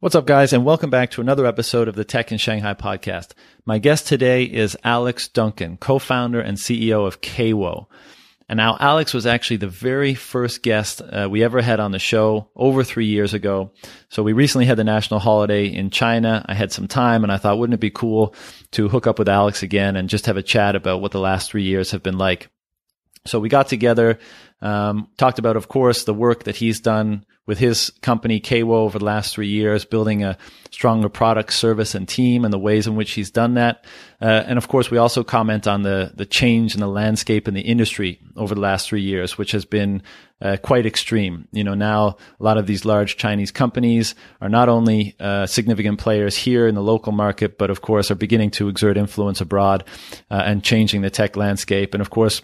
What's up, guys, and welcome back to another episode of the Tech in Shanghai podcast. My guest today is Alex Duncan, co-founder and CEO of Kawo. And now Alex was actually the very first guest we ever had on the show over 3 years ago. So we recently had the national holiday in China. I had some time and I thought, wouldn't it be cool to hook up with Alex again and just have a chat about what the last 3 years have been like? So we got together, talked about, of course, the work that he's done with his company, Kawo, over the last 3 years, building a stronger product, service, and team, and the ways in which he's done that. And of course, we also comment on the change in the landscape in the industry over the last 3 years, which has been quite extreme. You know, now a lot of these large Chinese companies are not only significant players here in the local market, but of course, are beginning to exert influence abroad and changing the tech landscape. And of course,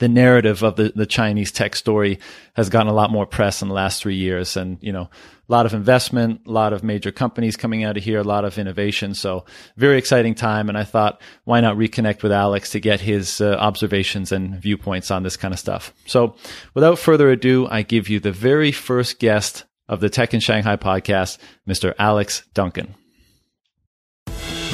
the narrative of the Chinese tech story has gotten a lot more press in the last 3 years. And, you know, a lot of investment, a lot of major companies coming out of here, a lot of innovation. So very exciting time. And I thought, why not reconnect with Alex to get his observations and viewpoints on this kind of stuff. So without further ado, I give you the very first guest of the Tech in Shanghai podcast, Mr. Alex Duncan.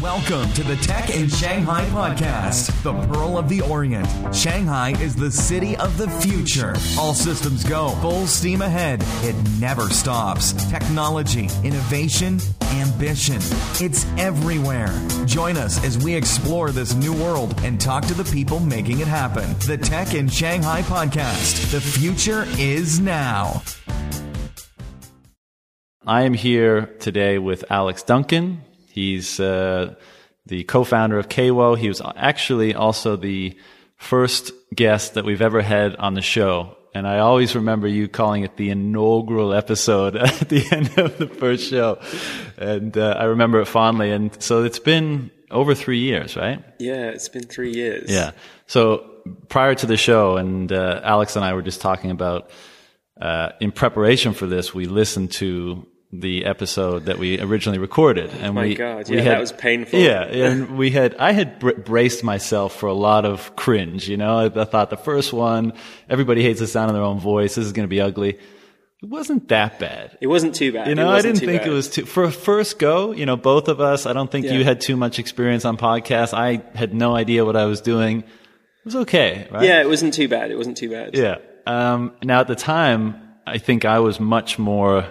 Welcome to the Tech in Shanghai podcast, the pearl of the Orient. Shanghai is the city of the future. All systems go, full steam ahead. It never stops. Technology, innovation, ambition. It's everywhere. Join us as we explore this new world and talk to the people making it happen. The Tech in Shanghai podcast. The future is now. I am here today with Alex Duncan. He's the co-founder of Kawo. He was actually also the first guest that we've ever had on the show. And I always remember you calling it the inaugural episode at the end of the first show. And I remember it fondly. And so it's been over 3 years, right? Yeah, it's been 3 years. Yeah. So prior to the show, and Alex and I were just talking about, in preparation for this, we listened to the episode that we originally recorded, and we had, that was painful. Yeah, and I had braced myself for a lot of cringe. You know, I thought the first one, everybody hates the sound of their own voice. This is going to be ugly. It wasn't that bad. It wasn't too bad. You know, I didn't think it was too, for a first go. You know, both of us. I don't think you had too much experience on podcasts. I had no idea what I was doing. It was okay, right? Yeah, it wasn't too bad. It wasn't too bad. Yeah. Now at the time, I think I was much more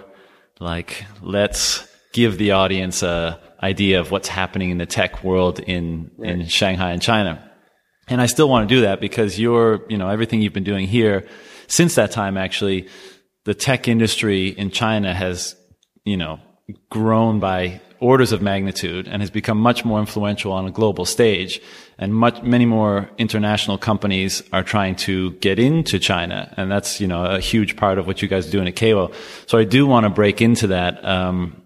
like, let's give the audience a idea of what's happening in the tech world in Shanghai and China. And I still want to do that because everything you've been doing here since that time, actually, the tech industry in China has, grown by orders of magnitude and has become much more influential on a global stage. And many more international companies are trying to get into China. And that's, a huge part of what you guys are doing at Kawo. So I do want to break into that, and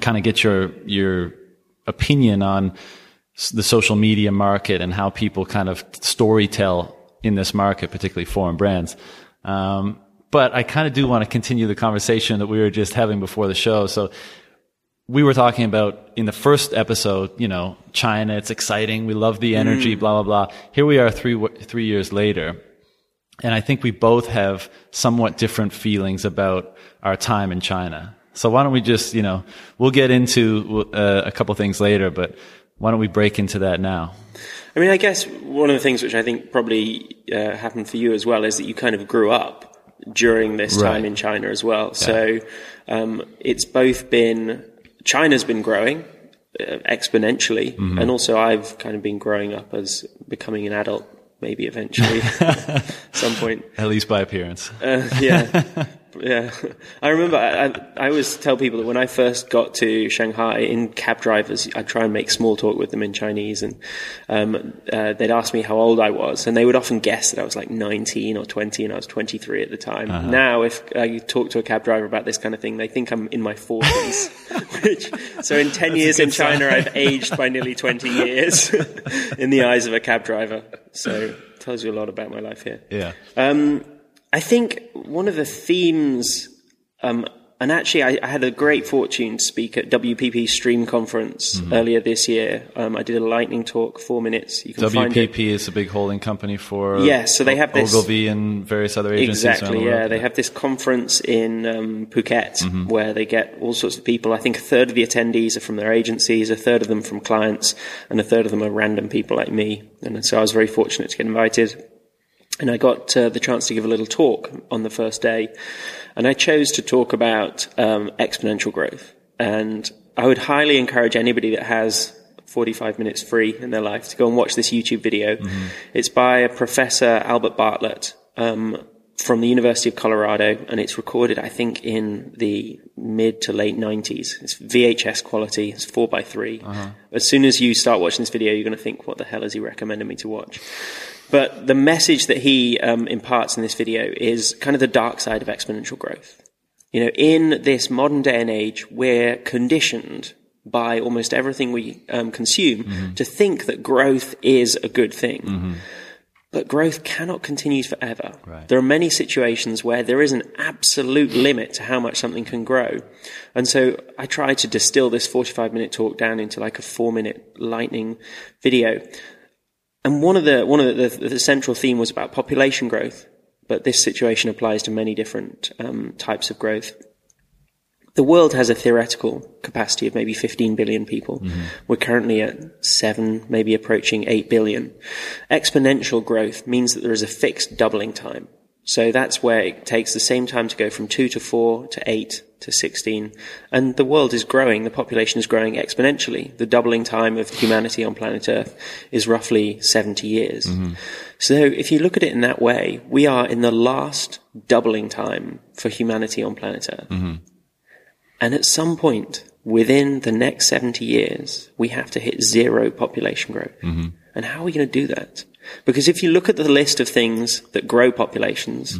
kind of get your opinion on the social media market and how people kind of storytell in this market, particularly foreign brands. But I kind of do want to continue the conversation that we were just having before the show. So we were talking about in the first episode, China, it's exciting. We love the energy, blah, blah, blah. Here we are three years later. And I think we both have somewhat different feelings about our time in China. So why don't we just, we'll get into a couple things later, but why don't we break into that now? I mean, I guess one of the things which I think probably happened for you as well is that you kind of grew up during this time in China as well. Yeah. So it's both been, China's been growing exponentially, and also I've kind of been growing up as becoming an adult, maybe eventually, at some point. At least by appearance. Yeah. I remember I always tell people that when I first got to Shanghai, in cab drivers, I'd try and make small talk with them in Chinese, and they'd ask me how old I was, and they would often guess that I was like 19 or 20, and I was 23 at the time. Uh-huh. Now, if I talk to a cab driver about this kind of thing, they think I'm in my 40s. So in 10 years in China, I've aged by nearly 20 years in the eyes of a cab driver. So it tells you a lot about my life here. Yeah. I think one of the themes And actually, I had a great fortune to speak at WPP Stream Conference earlier this year. I did a lightning talk, 4 minutes. You can find it. WPP is a big holding company for so they have this, Ogilvy and various other agencies. Exactly, yeah. They have this conference in Phuket where they get all sorts of people. I think a third of the attendees are from their agencies, a third of them from clients, and a third of them are random people like me. And so I was very fortunate to get invited. And I got the chance to give a little talk on the first day. And I chose to talk about exponential growth. And I would highly encourage anybody that has 45 minutes free in their life to go and watch this YouTube video. It's by a professor, Albert Bartlett, from the University of Colorado. And it's recorded, I think, in the mid to late 90s. It's VHS quality. It's 4x3. As soon as you start watching this video, you're going to think, what the hell has he recommended me to watch? But the message that he imparts in this video is kind of the dark side of exponential growth. You know, in this modern day and age, we're conditioned by almost everything we consume to think that growth is a good thing. But growth cannot continue forever. There are many situations where there is an absolute limit to how much something can grow. And so I tried to distill this 45-minute talk down into like a 4-minute lightning video. And one of the central theme was about population growth, but this situation applies to many different types of growth. The world has a theoretical capacity of maybe 15 billion people. We're currently at 7, maybe approaching 8 billion. Exponential growth means that there is a fixed doubling time. So that's where it takes the same time to go from 2 to 4 to 8 to 16. And the world is growing. The population is growing exponentially. The doubling time of humanity on planet Earth is roughly 70 years. So if you look at it in that way, we are in the last doubling time for humanity on planet Earth. And at some point within the next 70 years, we have to hit zero population growth. And how are we going to do that? Because if you look at the list of things that grow populations,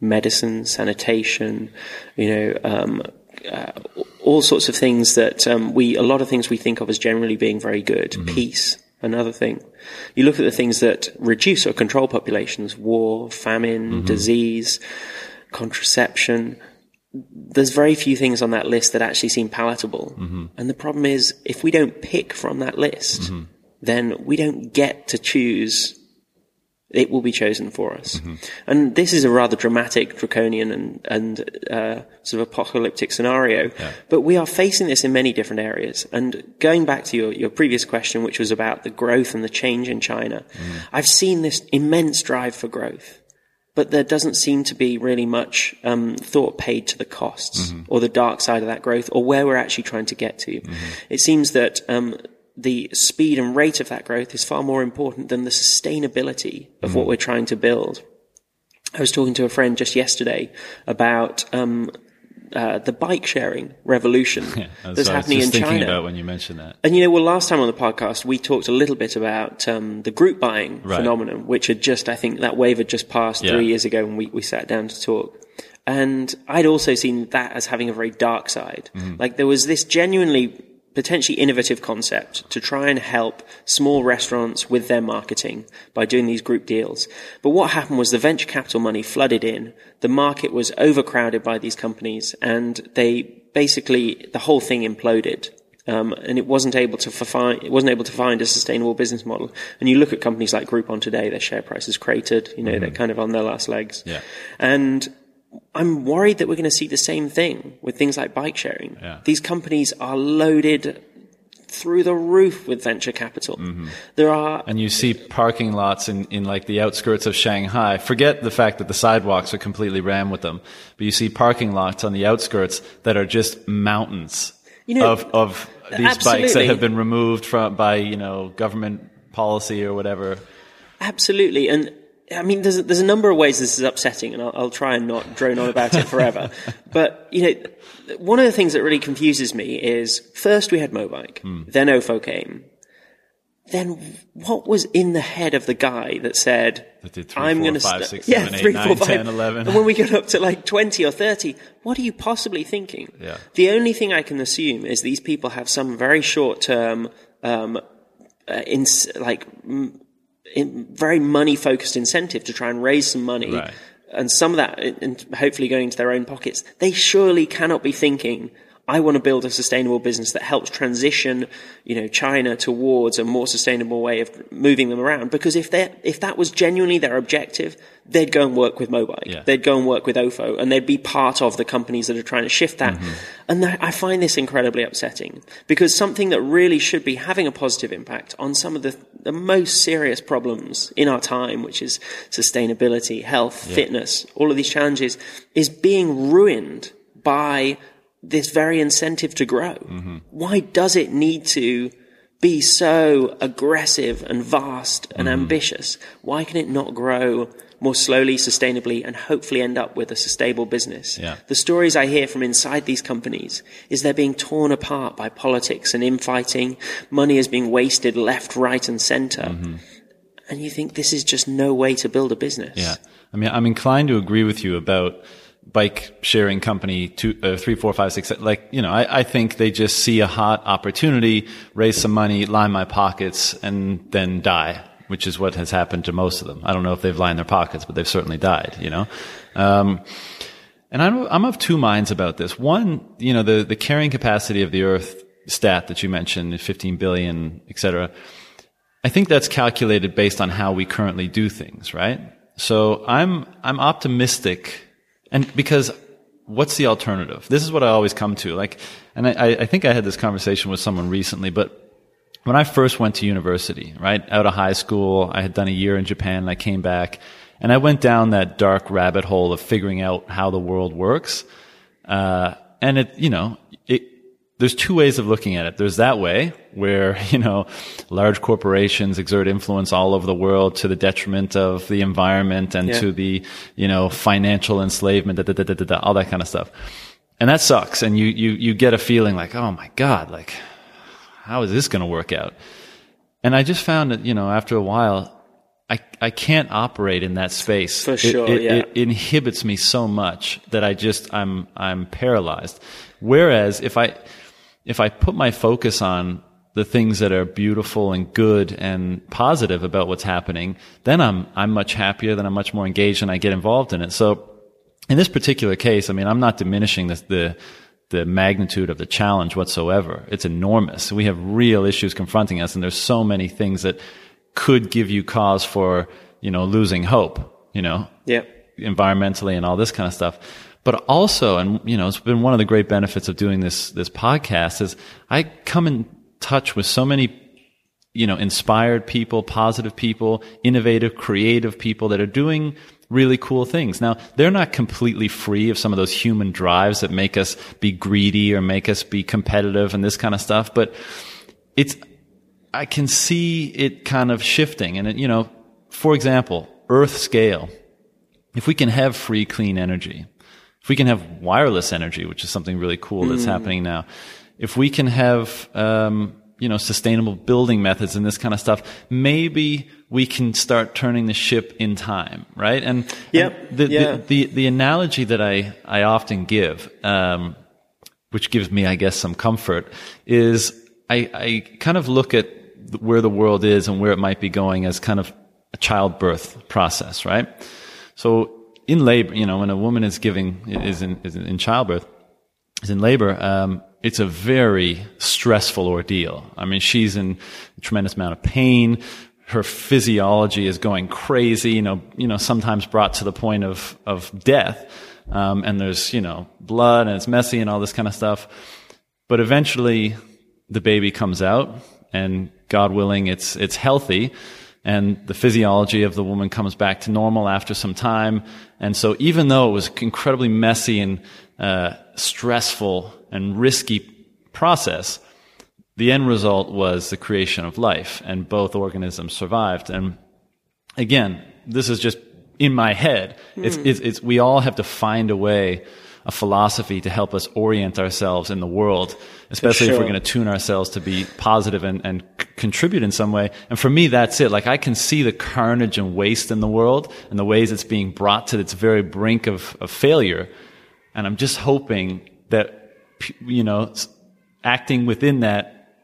medicine, sanitation, you know, all sorts of things that a lot of things we think of as generally being very good, peace, another thing. You look at the things that reduce or control populations, war, famine, disease, contraception. There's very few things on that list that actually seem palatable. And the problem is, if we don't pick from that list, then we don't get to choose. It will be chosen for us. And this is a rather dramatic, draconian and sort of apocalyptic scenario. But we are facing this in many different areas. And going back to your previous question, which was about the growth and the change in China, I've seen this immense drive for growth. But there doesn't seem to be really much thought paid to the costs or the dark side of that growth or where we're actually trying to get to. It seems that the speed and rate of that growth is far more important than the sustainability of what we're trying to build. I was talking to a friend just yesterday about the bike sharing revolution that's happening in China. I was thinking about when you mentioned that. And, you know, well, last time on the podcast, we talked a little bit about the group buying phenomenon, which had just, I think that wave had just passed 3 years ago when we sat down to talk. And I'd also seen that as having a very dark side. Like there was this genuinely potentially innovative concept to try and help small restaurants with their marketing by doing these group deals. But what happened was the venture capital money flooded in. The market was overcrowded by these companies and the whole thing imploded. And it wasn't able to find a sustainable business model. And you look at companies like Groupon today, their share price is cratered. You know, they're kind of on their last legs. And I'm worried that we're going to see the same thing with things like bike sharing. These companies are loaded through the roof with venture capital. And you see parking lots in like the outskirts of Shanghai. Forget the fact that the sidewalks are completely rammed with them, but you see parking lots on the outskirts that are just mountains of these bikes that have been removed by government policy or whatever. Absolutely. And I mean, there's a number of ways this is upsetting, and I'll try and not drone on about it forever. But, you know, one of the things that really confuses me is first we had Mobike, then Ofo came. Then what was in the head of the guy that said, I'm going to start 3, 4, 5, 10, 11. And when we got up to like 20 or 30, what are you possibly thinking? The only thing I can assume is these people have some very short-term, very money-focused incentive to try and raise some money and some of that, and hopefully going into their own pockets, they surely cannot be thinking, I want to build a sustainable business that helps transition, China towards a more sustainable way of moving them around. Because if that was genuinely their objective, they'd go and work with Mobike, they'd go and work with Ofo, and they'd be part of the companies that are trying to shift that. Mm-hmm. And I find this incredibly upsetting, because something that really should be having a positive impact on some of the most serious problems in our time, which is sustainability, health, fitness, all of these challenges, is being ruined by this very incentive to grow. Mm-hmm. Why does it need to be so aggressive and vast and ambitious? Why can it not grow more slowly, sustainably, and hopefully end up with a sustainable business? Yeah. The stories I hear from inside these companies is they're being torn apart by politics and infighting. Money is being wasted left, right, and center. Mm-hmm. And you think this is just no way to build a business. Yeah. I mean, I'm inclined to agree with you about bike sharing company 2, 3, 4, 5, 6, like, I think they just see a hot opportunity, raise some money, line my pockets, and then die, which is what has happened to most of them. I don't know if they've lined their pockets, but they've certainly died, And I'm of two minds about this. One, the carrying capacity of the earth stat that you mentioned, 15 billion, et cetera. I think that's calculated based on how we currently do things, right? So I'm optimistic. And because what's the alternative? This is what I always come to. I think I had this conversation with someone recently, but when I first went to university, right, out of high school, I had done a year in Japan, and I came back, and I went down that dark rabbit hole of figuring out how the world works. There's two ways of looking at it. There's that way where, large corporations exert influence all over the world to the detriment of the environment and to the, financial enslavement, all that kind of stuff. And that sucks. And you get a feeling like, oh my God, like, how is this going to work out? And I just found that, after a while, I can't operate in that space. For sure, it inhibits me so much that I'm paralyzed. Whereas if I put my focus on the things that are beautiful and good and positive about what's happening, then I'm much happier, then I'm much more engaged, and I get involved in it. So in this particular case, I mean, I'm not diminishing the magnitude of the challenge whatsoever. It's enormous. We have real issues confronting us, and there's so many things that could give you cause for, losing hope, environmentally and all this kind of stuff. But also, and, it's been one of the great benefits of doing this podcast, is I come in touch with so many, inspired people, positive people, innovative, creative people that are doing really cool things. Now, they're not completely free of some of those human drives that make us be greedy or make us be competitive and this kind of stuff, but I can see it kind of shifting. And, for example, Earth scale. If we can have free, clean energy, if we can have wireless energy, which is something really cool that's happening now, if we can have, sustainable building methods and this kind of stuff, maybe we can start turning the ship in time, right? And, the analogy that I often give, which gives me, I guess, some comfort, is I kind of look at where the world is and where it might be going as kind of a childbirth process, right? So in labor, when a woman is in labor, it's a very stressful ordeal. I mean, she's in a tremendous amount of pain. Her physiology is going crazy, sometimes brought to the point of death. And there's, blood, and it's messy and all this kind of stuff. But eventually the baby comes out, and God willing, it's healthy, and the physiology of the woman comes back to normal after some time. And so even though it was incredibly messy and stressful and risky process, the end result was the creation of life, and both organisms survived. And again, this is just in my head. It's we all have to find a way, a philosophy to help us orient ourselves in the world, especially if we're going to tune ourselves to be positive and contribute in some way. And for me, that's it. Like, I can see the carnage and waste in the world and the ways it's being brought to its very brink of failure. And I'm just hoping that, acting within that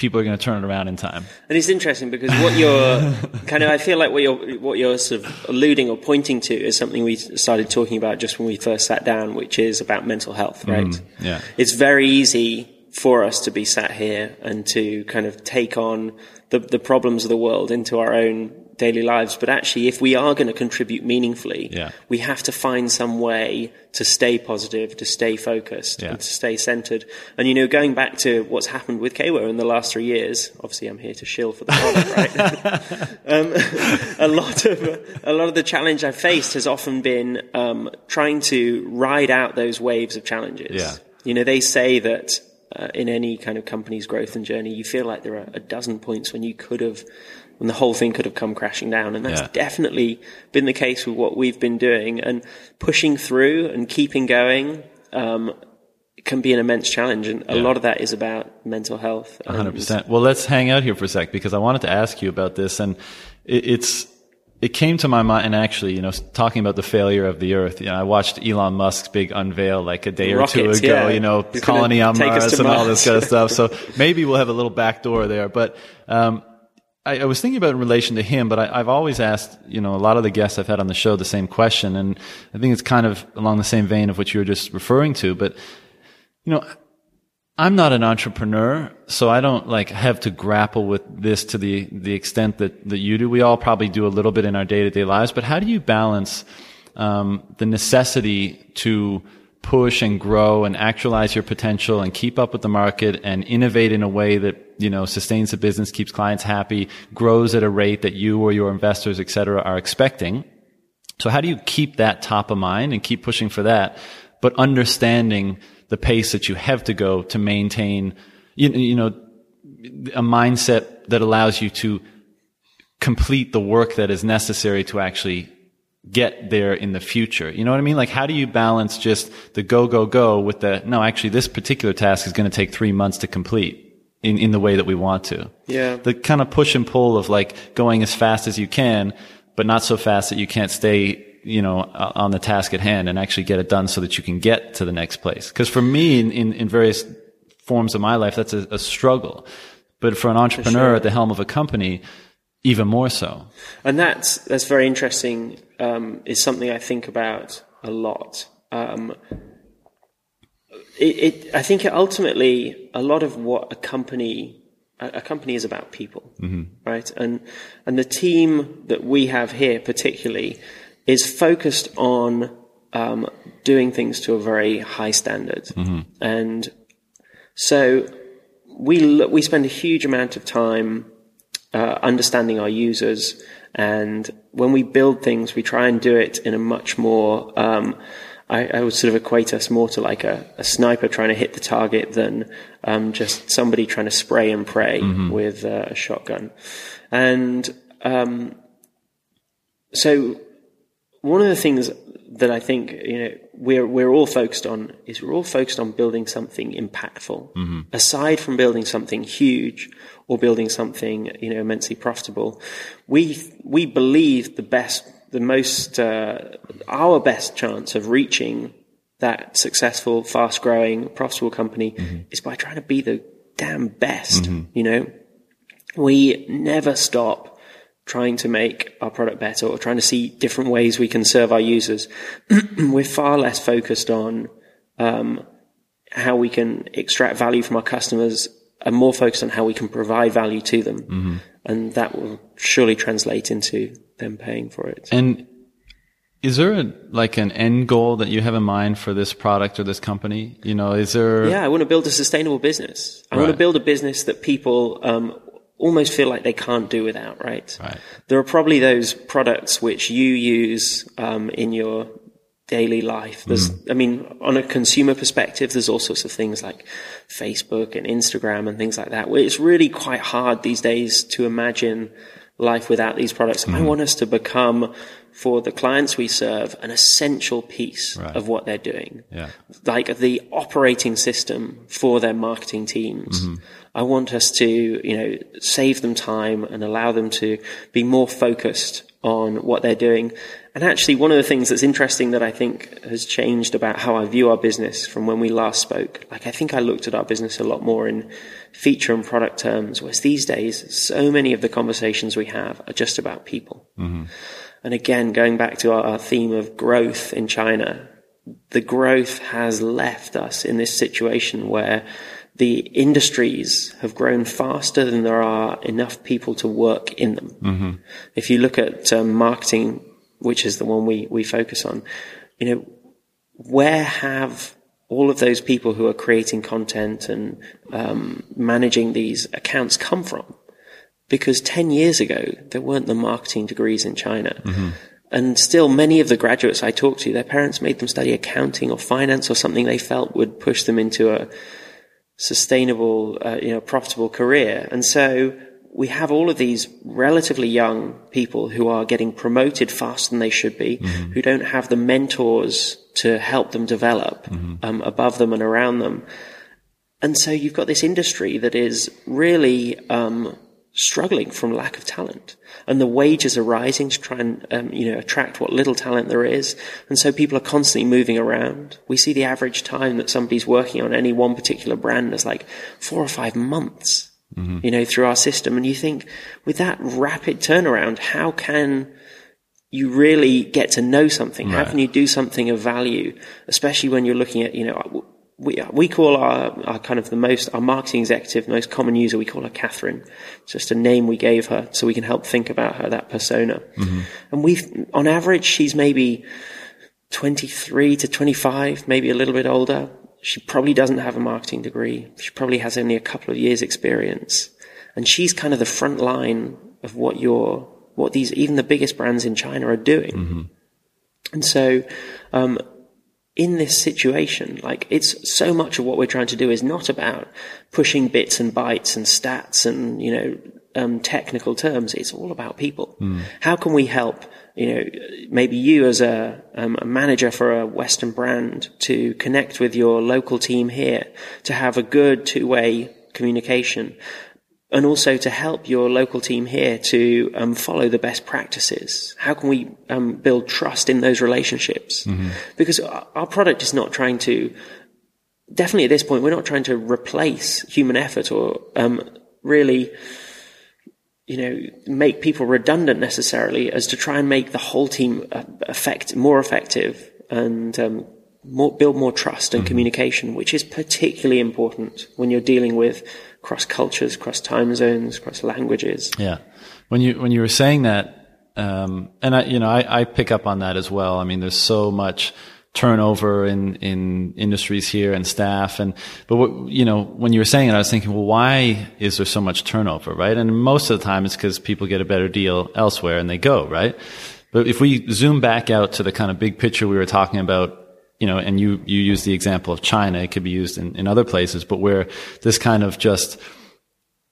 people are going to turn it around in time. And it's interesting because what you're kind of, I feel like what you're sort of alluding or pointing to is something we started talking about just when we first sat down, which is about mental health, right? Yeah. It's very easy for us to be sat here and to kind of take on the problems of the world into our own daily lives. But actually, if we are going to contribute meaningfully, we have to find some way to stay positive, to stay focused, and to stay centered. And, you know, going back to what's happened with Kawo in the last 3 years, obviously I'm here to shill for the moment, right? a lot of the challenge I've faced has often been trying to ride out those waves of challenges. Yeah. You know, they say that in any kind of company's growth and journey, you feel like there are a dozen points when the whole thing could have come crashing down. And that's definitely been the case with what we've been doing, and pushing through and keeping going can be an immense challenge. And a lot of that is about mental health. 100%. Well, let's hang out here for a sec, because I wanted to ask you about this, and it came to my mind. And actually, you know, talking about the failure of the Earth, you know, I watched Elon Musk's big unveil like a day or two ago, you know, colony on Mars and all this kind of stuff. So maybe we'll have a little back door there, but, I was thinking about in relation to him, but I've always asked, you know, a lot of the guests I've had on the show the same question, and I think it's kind of along the same vein of what you were just referring to. But, you know, I'm not an entrepreneur, so I don't like have to grapple with this to the extent that you do. We all probably do a little bit in our day-to-day lives, but how do you balance the necessity to push and grow and actualize your potential and keep up with the market and innovate in a way that, you know, sustains the business, keeps clients happy, grows at a rate that you or your investors, et cetera, are expecting? So how do you keep that top of mind and keep pushing for that, but understanding the pace that you have to go to maintain, you know, a mindset that allows you to complete the work that is necessary to actually get there in the future? You know what I mean? Like, how do you balance just the go, go, go with the, no, actually this particular task is going to take 3 months to complete in the way that we want to? Yeah. The kind of push and pull of like going as fast as you can, but not so fast that you can't stay, you know, on the task at hand and actually get it done so that you can get to the next place. Cause for me in various forms of my life, that's a struggle. But for an entrepreneur at the helm of a company, even more so. And that's very interesting. Is something I think about a lot. I think ultimately a lot of what a company is about people, right? And the team that we have here particularly is focused on doing things to a very high standard, and so we spend a huge amount of time understanding our users. And when we build things, we try and do it in a much more, I would sort of equate us more to like a sniper trying to hit the target than just somebody trying to spray and pray with a shotgun. And so one of the things that I think, you know, we're all focused on is building something impactful. Aside from building something huge or building something, you know, immensely profitable, we believe our best chance of reaching that successful, fast growing, profitable company is by trying to be the damn best. You know, we never stop trying to make our product better or trying to see different ways we can serve our users. We're far less focused on how we can extract value from our customers and more focused on how we can provide value to them. And that will surely translate into them paying for it. And is there an end goal that you have in mind for this product or this company? You know, is there... Yeah, I want to build a sustainable business. I want to build a business that people... almost feel like they can't do without, right? There are probably those products which you use in your daily life. There's, I mean, on a consumer perspective, there's all sorts of things like Facebook and Instagram and things like that, where it's really quite hard these days to imagine life without these products. I want us to become, for the clients we serve, an essential piece of what they're doing. Yeah. Like the operating system for their marketing teams. I want us to, you know, save them time and allow them to be more focused on what they're doing. And actually, one of the things that's interesting that I think has changed about how I view our business from when we last spoke, like I think I looked at our business a lot more in feature and product terms, whereas these days, so many of the conversations we have are just about people. Mm-hmm. And again, going back to our theme of growth in China, the growth has left us in this situation where the industries have grown faster than there are enough people to work in them. Mm-hmm. If you look at marketing, which is the one we focus on, you know, where have all of those people who are creating content and managing these accounts come from? Because 10 years ago, there weren't the marketing degrees in China. Mm-hmm. And still, many of the graduates I talked to, their parents made them study accounting or finance or something they felt would push them into a sustainable, profitable career. And so we have all of these relatively young people who are getting promoted faster than they should be, mm-hmm. who don't have the mentors to help them develop mm-hmm. Above them and around them. And so you've got this industry that is really struggling from lack of talent. And the wages are rising to try and attract what little talent there is. And so people are constantly moving around. We see the average time that somebody's working on any one particular brand as like 4 or 5 months. Mm-hmm. Through our system. And you think, with that rapid turnaround, how can you really get to know something? Right. How can you do something of value, especially when you're looking at, we call our kind of our marketing executive, most common user, we call her Catherine. It's just a name we gave her so we can help think about her, that persona. Mm-hmm. And on average, she's maybe 23 to 25, maybe a little bit older. She probably doesn't have a marketing degree. She probably has only a couple of years experience. And she's kind of the front line of what the biggest brands in China are doing. Mm-hmm. And so, in this situation, like, it's so much of what we're trying to do is not about pushing bits and bytes and stats and, technical terms. It's all about people. Mm. How can we help, maybe you as a manager for a Western brand to connect with your local team here, to have a good two-way communication, and also to help your local team here to follow the best practices? How can we build trust in those relationships? Mm-hmm. Because our product is not trying to, definitely at this point, we're not trying to replace human effort or really make people redundant necessarily, as to try and make the whole team more effective and build more trust and mm-hmm. communication, which is particularly important when you're dealing with cross cultures, cross time zones, cross languages. Yeah, when you were saying that, and I pick up on that as well. I mean, there's so much turnover in industries here and staff. But what, when you were saying it, I was thinking, well, why is there so much turnover, right? And most of the time it's because people get a better deal elsewhere and they go, right? But if we zoom back out to the kind of big picture we were talking about, and you use the example of China, it could be used in other places, but where this kind of just,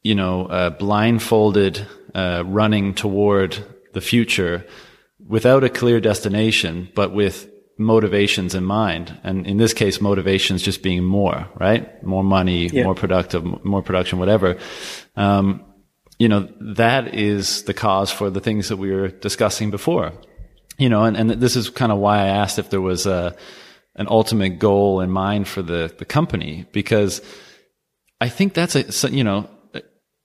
blindfolded, running toward the future without a clear destination, but with motivations in mind. And in this case, motivations just being more, right? More money, yeah. More productive, more production, whatever. That is the cause for the things that we were discussing before, and this is kind of why I asked if there was an ultimate goal in mind for the company, because I think that's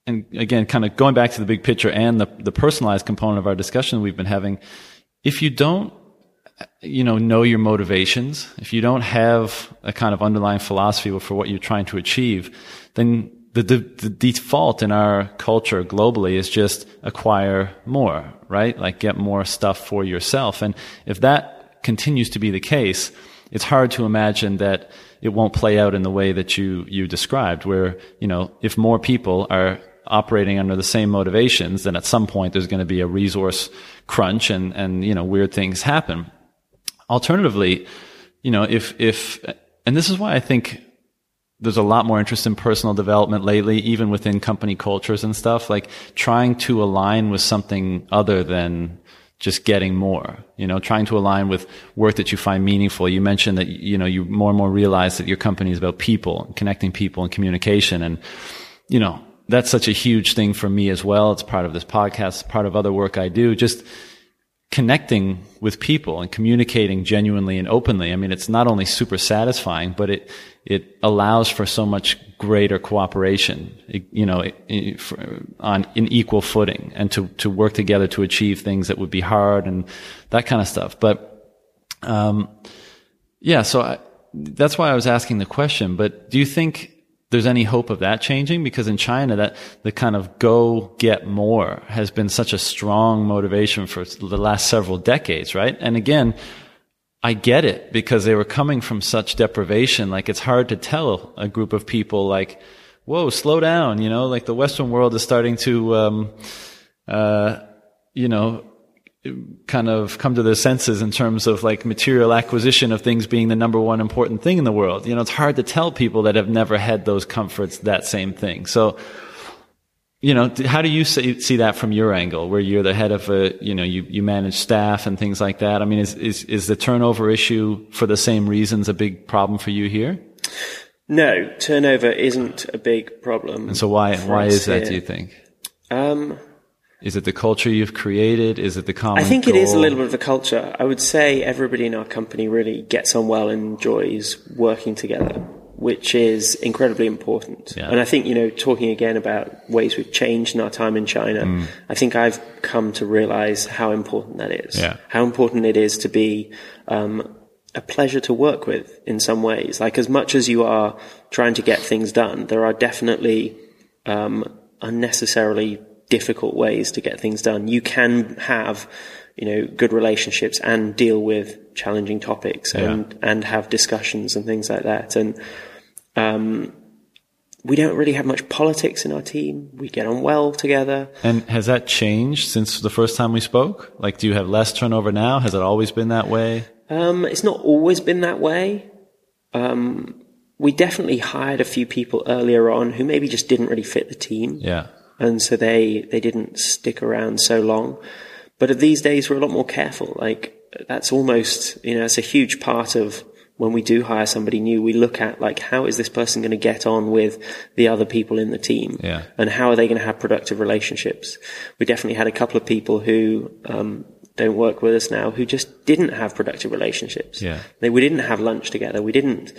and again, kind of going back to the big picture and the personalized component of our discussion we've been having. If you don't, know your motivations, if you don't have a kind of underlying philosophy for what you're trying to achieve, then the default in our culture globally is just acquire more, right? Like, get more stuff for yourself. And if that continues to be the case, it's hard to imagine that it won't play out in the way that you described, where, if more people are operating under the same motivations, then at some point there's going to be a resource crunch and weird things happen. Alternatively, if and this is why I think there's a lot more interest in personal development lately, even within company cultures and stuff, like trying to align with something other than just getting more, trying to align with work that you find meaningful. You mentioned that, you more and more realize that your company is about people, connecting people and communication. And, that's such a huge thing for me as well. It's part of this podcast, part of other work I do. Just connecting with people and communicating genuinely and openly. I mean, it's not only super satisfying, but it allows for so much greater cooperation, on an equal footing, and to work together to achieve things that would be hard and that kind of stuff. But, that's why I was asking the question. But do you think there's any hope of that changing? Because in China, that the kind of go get more has been such a strong motivation for the last several decades, right? And again, I get it, because they were coming from such deprivation. Like, it's hard to tell a group of people, like, whoa, slow down, like the Western world is starting to, kind of come to their senses in terms of like material acquisition of things being the number one important thing in the world. It's hard to tell people that have never had those comforts that same thing. So, how do you see that from your angle, where you're the head of a, you manage staff and things like that? I mean, is the turnover issue for the same reasons a big problem for you here? No, turnover isn't a big problem. And so why is that, do you think? Is it the culture you've created? Is it the common goal? I think it is a little bit of the culture. I would say everybody in our company really gets on well and enjoys working together, which is incredibly important. Yeah. And I think, talking again about ways we've changed in our time in China, I think I've come to realize how important that is. Yeah. How important it is to be a pleasure to work with in some ways. Like, as much as you are trying to get things done, there are definitely unnecessarily difficult ways to get things done. You can have, good relationships and deal with challenging topics and have discussions and things like that. And we don't really have much politics in our team. We get on well together. And has that changed since the first time we spoke? Like, do you have less turnover now? Has it always been that way? It's not always been that way. We definitely hired a few people earlier on who maybe just didn't really fit the team. Yeah. And so they didn't stick around so long. But these days we're a lot more careful. Like, that's almost, it's a huge part of when we do hire somebody new, we look at, like, how is this person going to get on with the other people in the team? Yeah. And how are they going to have productive relationships? We definitely had a couple of people who, don't work with us now, who just didn't have productive relationships. Yeah. We didn't have lunch together. We didn't,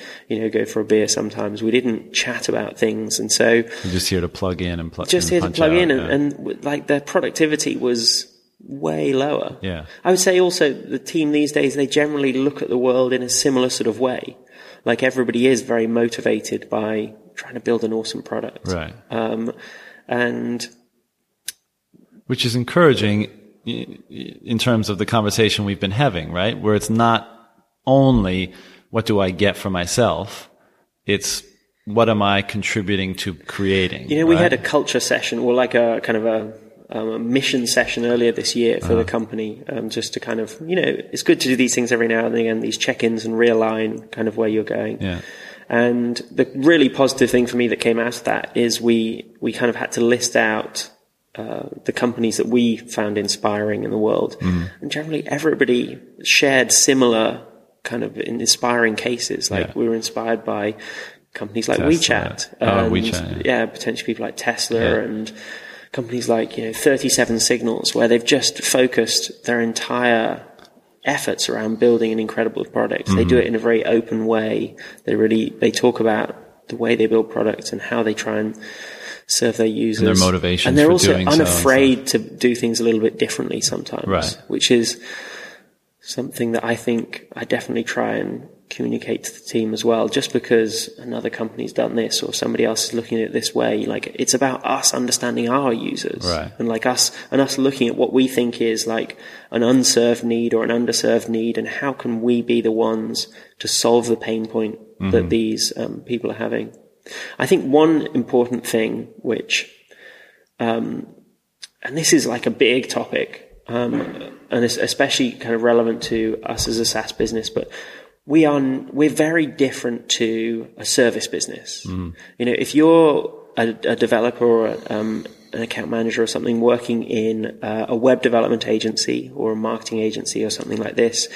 go for a beer sometimes. We didn't chat about things. And so you're just here to plug in and plug out. Just here to plug in. And like, their productivity was way lower. Yeah. I would say also the team these days, they generally look at the world in a similar sort of way. Like, everybody is very motivated by trying to build an awesome product. Right. Which is encouraging in terms of the conversation we've been having, right? Where it's not only what do I get for myself, it's what am I contributing to creating? We had a culture session, or like a kind of a mission session earlier this year for the company, just to kind of, it's good to do these things every now and again, these check-ins and realign kind of where you're going. Yeah. And the really positive thing for me that came out of that is we kind of had to list out the companies that we found inspiring in the world. And generally everybody shared similar kind of inspiring cases. Like, we were inspired by companies like WeChat. Potentially people like Tesla and companies like 37 Signals, where they've just focused their entire efforts around building an incredible product. They do it in a very open way. They talk about the way they build products and how they try and serve their users, and their motivations, and they're also unafraid to do things a little bit differently sometimes, right? Which is something that I think I definitely try and communicate to the team as well. Just because another company's done this or somebody else is looking at it this way, like, it's about us understanding our users, right? And like us looking at what we think is like an unserved need or an underserved need, and how can we be the ones to solve the pain point that these people are having. I think one important thing which, and this is like a big topic, and it's especially kind of relevant to us as a SaaS business, but we're very different to a service business. If you're a developer or an account manager or something working in a web development agency or a marketing agency or something like this,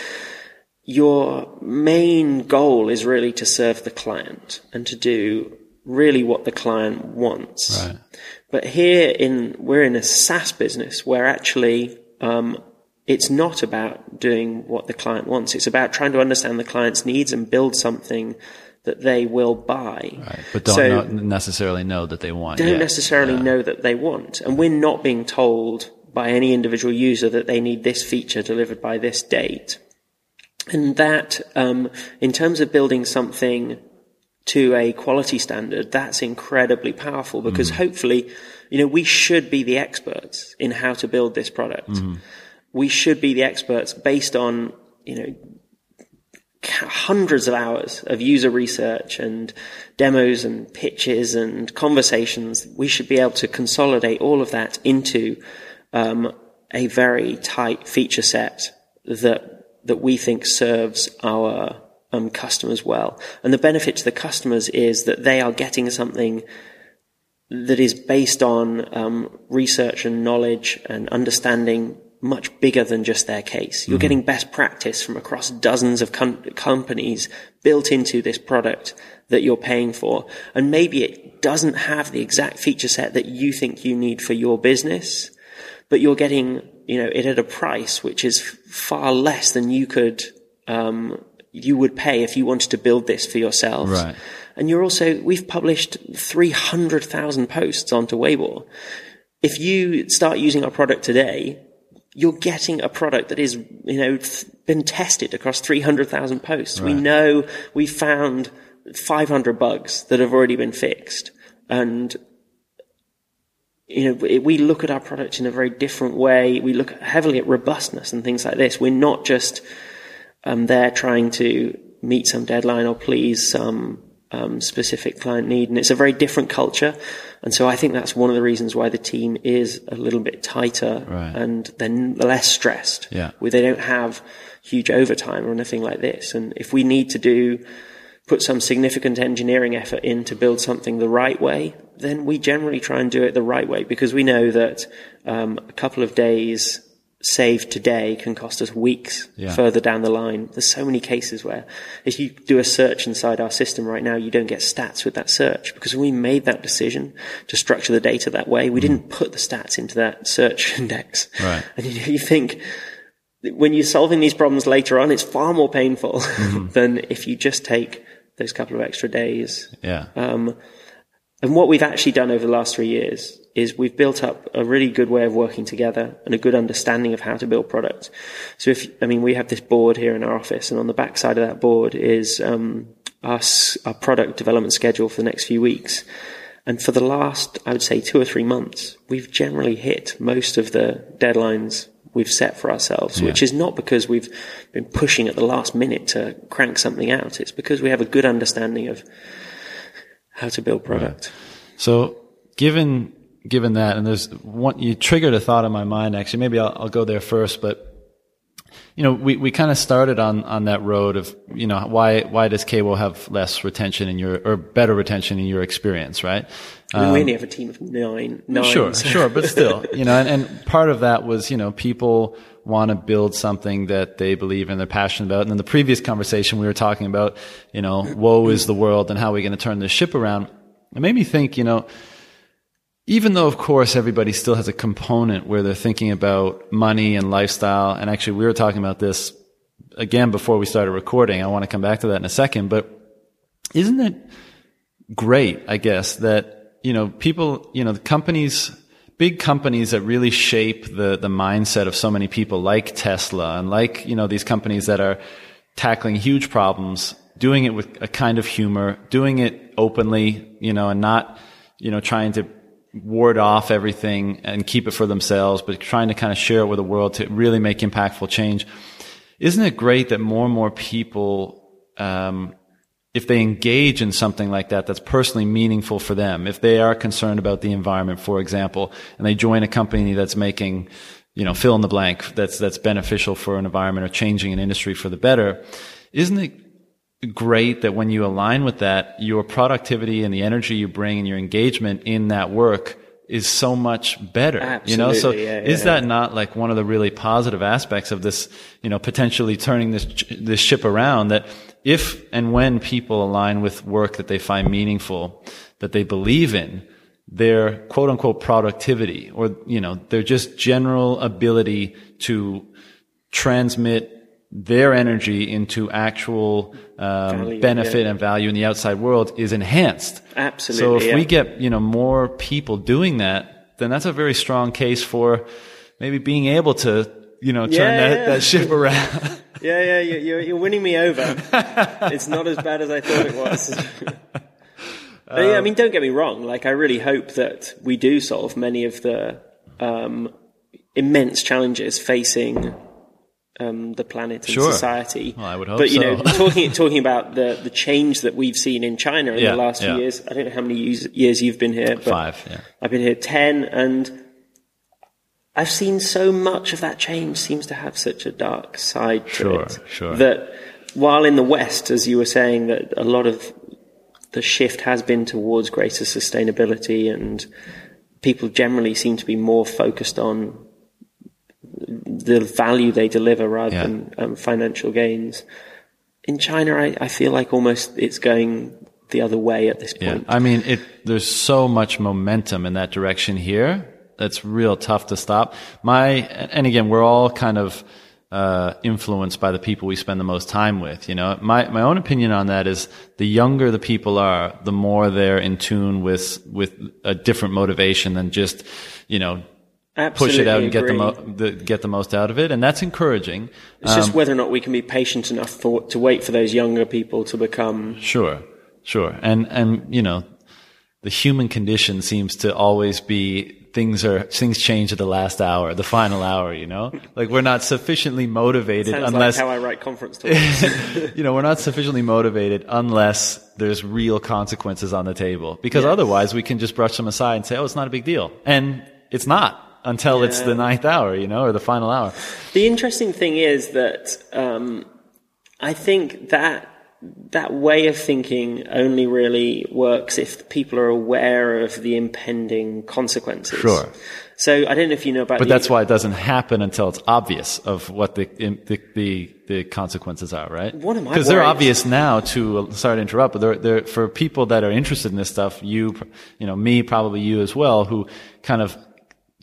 your main goal is really to serve the client and to do really what the client wants. Right. But we're in a SaaS business where actually it's not about doing what the client wants. It's about trying to understand the client's needs and build something that they will buy. Right. But don't necessarily know that they want. Don't necessarily know that they want. And we're not being told by any individual user that they need this feature delivered by this date. And that, in terms of building something to a quality standard, that's incredibly powerful because hopefully, you know, we should be the experts in how to build this product. We should be the experts based on, you know, hundreds of hours of user research and demos and pitches and conversations. We should be able to consolidate all of that into a very tight feature set that we think serves our customers well. And the benefit to the customers is that they are getting something that is based on research and knowledge and understanding much bigger than just their case. You're getting best practice from across dozens of companies built into this product that you're paying for. And maybe it doesn't have the exact feature set that you think you need for your business, but you're getting, you know, it at a price which is far less than you would pay if you wanted to build this for yourselves. Right. And we've published 300,000 posts onto Weibo. If you start using our product today, you're getting a product that is, you know, been tested across 300,000 posts. Right. We know we found 500 bugs that have already been fixed. And, you know, we look at our product in a very different way. We look heavily at robustness and things like this. We're not just there trying to meet some deadline or please some specific client need. And it's a very different culture. And so I think that's one of the reasons why the team is a little bit tighter and then less stressed, where they don't have huge overtime or anything like this. And if we need to put some significant engineering effort in to build something the right way, then we generally try and do it the right way, because we know that a couple of days saved today can cost us weeks further down the line. There's so many cases where if you do a search inside our system right now, you don't get stats with that search, because we made that decision to structure the data that way. We didn't put the stats into that search index. Right. And you think when you're solving these problems later on, it's far more painful than if you just take those couple of extra days. Yeah. And what we've actually done over the last 3 years is we've built up a really good way of working together and a good understanding of how to build products. So we have this board here in our office, and on the backside of that board is our product development schedule for the next few weeks. And for the last, I would say, 2 or 3 months, we've generally hit most of the deadlines we've set for ourselves, which is not because we've been pushing at the last minute to crank something out. It's because we have a good understanding of how to build product. Right. So given that, and there's one, you triggered a thought in my mind, actually. Maybe I'll go there first, but you know, we kind of started on that road of, you know, why does Kawo have less retention better retention in your experience, right? We only have a team of 9. Sure. But still, you know, and part of that was, you know, people want to build something that they believe and they're passionate about. And in the previous conversation, we were talking about, you know, woe is the world and how we're going to turn this ship around. It made me think, you know, even though, of course, everybody still has a component where they're thinking about money and lifestyle, and actually we were talking about this again before we started recording. I want to come back to that in a second, but isn't it great, I guess, that, you know, people, you know, the companies, big companies that really shape the mindset of so many people, like Tesla and like, you know, these companies that are tackling huge problems, doing it with a kind of humor, doing it openly, you know, and not, you know, trying to ward off everything and keep it for themselves, but trying to kind of share it with the world to really make impactful change. Isn't it great that more and more people, if they engage in something like that, that's personally meaningful for them, if they are concerned about the environment, for example, and they join a company that's making, you know, fill in the blank, that's beneficial for an environment or changing an industry for the better, isn't it great that when you align with that, your productivity and the energy you bring and your engagement in that work is so much better? Absolutely, you know, so that not like one of the really positive aspects of this, you know, potentially turning this ship around, that if and when people align with work that they find meaningful, that they believe in, their quote unquote productivity, or, you know, their just general ability to transmit their energy into actual value, benefit and value in the outside world is enhanced. Absolutely. So if we get, you know, more people doing that, then that's a very strong case for maybe being able to, you know, turn that ship around. You're winning me over. It's not as bad as I thought it was. But yeah, I mean, don't get me wrong. Like, I really hope that we do solve many of the immense challenges facing the planet and society. Well, I would hope so. But, you know, talking about the change that we've seen in China in the last few years, I don't know how many years you've been here. But 5, yeah. I've been here 10, and I've seen so much of that change seems to have such a dark side to it. That while in the West, as you were saying, that a lot of the shift has been towards greater sustainability, and people generally seem to be more focused on the value they deliver rather than financial gains. In China, I feel like almost it's going the other way at this point. I mean, there's so much momentum in that direction here. That's real tough to stop. And again, we're all kind of influenced by the people we spend the most time with. You know, my own opinion on that is the younger the people are, the more they're in tune with a different motivation than just, you know, push it out and get the most out of it. And that's encouraging. It's just whether or not we can be patient enough to wait for those younger people to become. Sure. And, you know, the human condition seems to always be, things change at the last hour, the final hour, you know? Like, we're not sufficiently motivated unless... Sounds like how I write conference talks. You know, we're not sufficiently motivated unless there's real consequences on the table. Because otherwise we can just brush them aside and say, oh, it's not a big deal. And it's not until it's the 9th hour, you know, or the final hour. The interesting thing is that I think that way of thinking only really works if people are aware of the impending consequences. Sure. So I don't know if you know about... But that's why it doesn't happen until it's obvious of what the consequences are, right? What am I worried? Because they're obvious now to... Sorry to interrupt, but they're for people that are interested in this stuff, you know, me, probably you as well, who kind of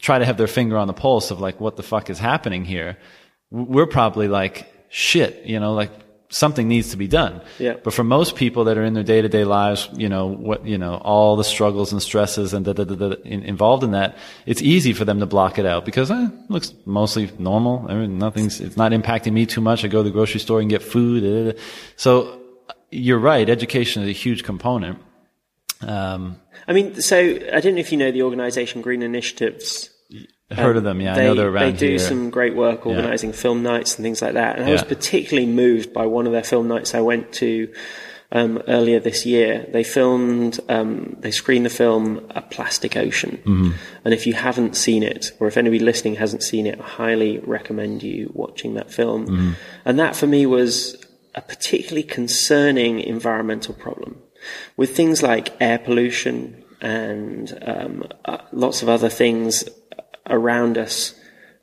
try to have their finger on the pulse of, like, what the fuck is happening here. We're probably like, shit, you know, like... Something needs to be done. Yeah. But for most people that are in their day-to-day lives, you know, all the struggles and stresses and involved in that, it's easy for them to block it out because it looks mostly normal. I mean, it's not impacting me too much. I go to the grocery store and get food. So you're right. Education is a huge component. I mean, so I don't know if you know the organization Green Initiatives. Heard of them, yeah. I know they're around here. They do some great work organizing film nights and things like that. And I was particularly moved by one of their film nights I went to earlier this year. They they screened the film A Plastic Ocean. Mm-hmm. And if you haven't seen it, or if anybody listening hasn't seen it, I highly recommend you watching that film. Mm-hmm. And that for me was a particularly concerning environmental problem with things like air pollution and lots of other things around us.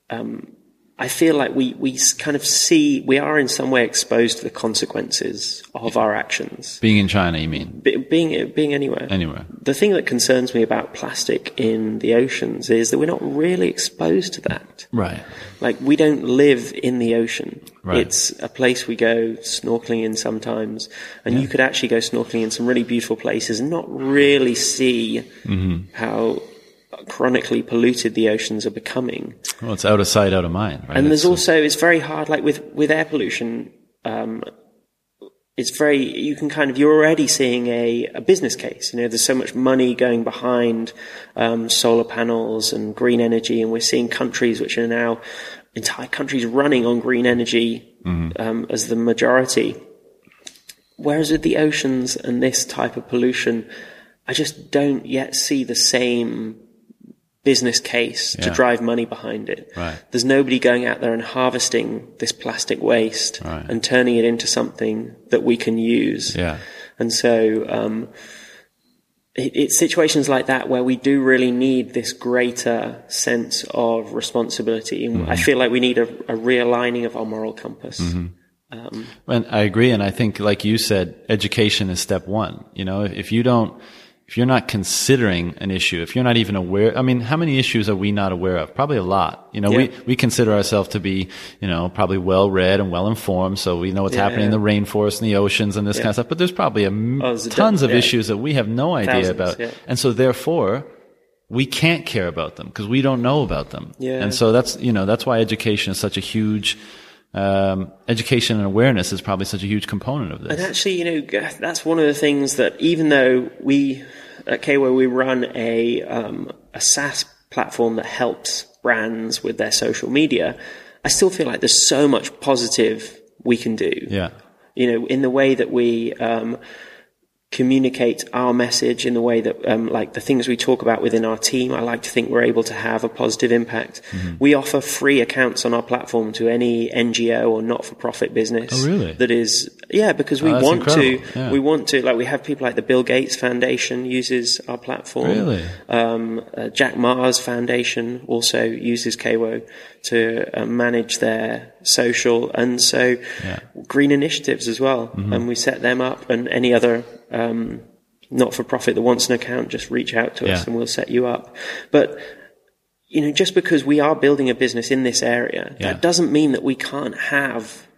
I feel like we kind of see, we are in some way exposed to the consequences of our actions. Being in China, you mean? Being anywhere. Anywhere. The thing that concerns me about plastic in the oceans is that we're not really exposed to that. Right. Like, we don't live in the ocean. Right. It's a place we go snorkeling in sometimes, and you could actually go snorkeling in some really beautiful places and not really see how chronically polluted the oceans are becoming. Well, it's out of sight, out of mind, right? And there's also, it's very hard, like with air pollution, it's very, you can kind of, you're already seeing a business case. You know, there's so much money going behind solar panels and green energy, and we're seeing countries which are now, entire countries running on green energy as the majority. Whereas with the oceans and this type of pollution, I just don't yet see the same business case to drive money behind it. Right. There's nobody going out there and harvesting this plastic waste and turning it into something that we can use. Yeah. And so it's situations like that where we do really need this greater sense of responsibility. And I feel like we need a realigning of our moral compass. Mm-hmm. And I agree. And I think, like you said, education is step one. You know, if you don't... if you're not considering an issue, if you're not even aware, I mean, how many issues are we not aware of? Probably a lot. You know, we consider ourselves to be, you know, probably well-read and well-informed. So we know what's happening in the rainforest and the oceans and this kind of stuff. But there's probably tons of issues that we have no idea about. Yeah. And so therefore, we can't care about them because we don't know about them. Yeah. And so that's, you know, that's why education is such a huge, education and awareness is probably such a huge component of this. And actually, you know, that's one of the things that even though we, at Kawo, we run a SaaS platform that helps brands with their social media, I still feel like there's so much positive we can do. Yeah. You know, in the way that we communicate our message, in the way that like the things we talk about within our team, I like to think we're able to have a positive impact. Mm-hmm. We offer free accounts on our platform to any NGO or not-for-profit business. Oh, really? That is, because we want to, we want to, like we have people like the Bill Gates Foundation uses our platform. Really? Jack Mars Foundation also uses Kawo to manage their social, and so Green Initiatives as well. Mm-hmm. And we set them up, and any other not-for-profit that wants an account, just reach out to us and we'll set you up. But, you know, just because we are building a business in this area, that doesn't mean that we can't have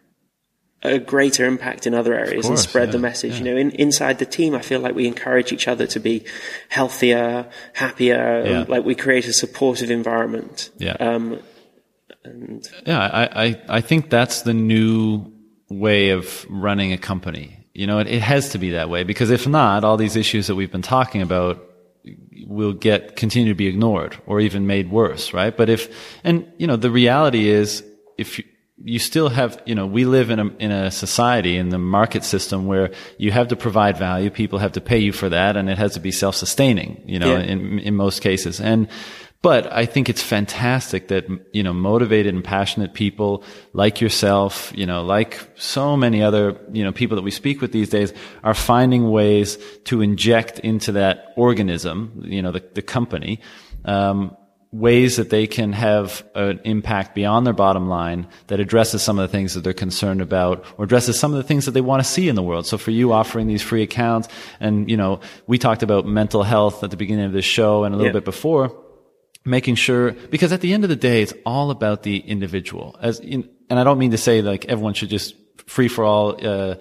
a greater impact in other areas, and spread the message. You know, inside the team, I feel like we encourage each other to be healthier, happier, like we create a supportive environment. I think that's the new way of running a company. You know, it has to be that way, because if not, all these issues that we've been talking about will continue to be ignored or even made worse, right? But the reality is, if you still have, you know, we live in a society, in the market system, where you have to provide value, people have to pay you for that, and it has to be self-sustaining, you know, in most cases. But I think it's fantastic that, you know, motivated and passionate people like yourself, you know, like so many other, you know, people that we speak with these days, are finding ways to inject into that organism, you know, the company, ways that they can have an impact beyond their bottom line that addresses some of the things that they're concerned about, or addresses some of the things that they want to see in the world. So for you, offering these free accounts, and, you know, we talked about mental health at the beginning of this show and a little bit before. Making sure, because at the end of the day, it's all about the individual. And I don't mean to say like everyone should just free for all,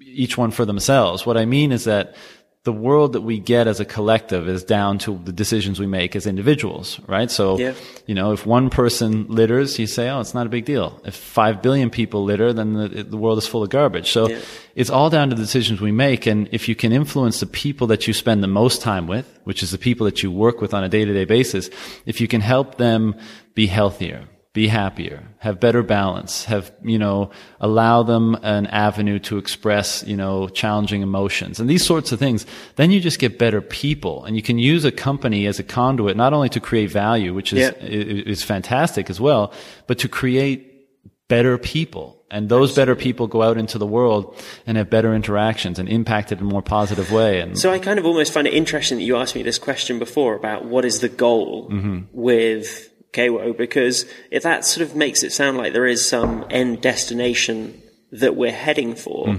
each one for themselves. What I mean is that the world that we get as a collective is down to the decisions we make as individuals, right? So, you know, if one person litters, you say, oh, it's not a big deal. If 5 billion people litter, then the world is full of garbage. So it's all down to the decisions we make. And if you can influence the people that you spend the most time with, which is the people that you work with on a day-to-day basis, if you can help them be healthier, be happier, have better balance, have, you know, allow them an avenue to express, you know, challenging emotions and these sorts of things, then you just get better people. And you can use a company as a conduit, not only to create value, which is fantastic as well, but to create better people. And those better people go out into the world and have better interactions and impacted in a more positive way. And so I kind of almost find it interesting that you asked me this question before about what is the goal with Kawo, because if that sort of makes it sound like there is some end destination that we're heading for,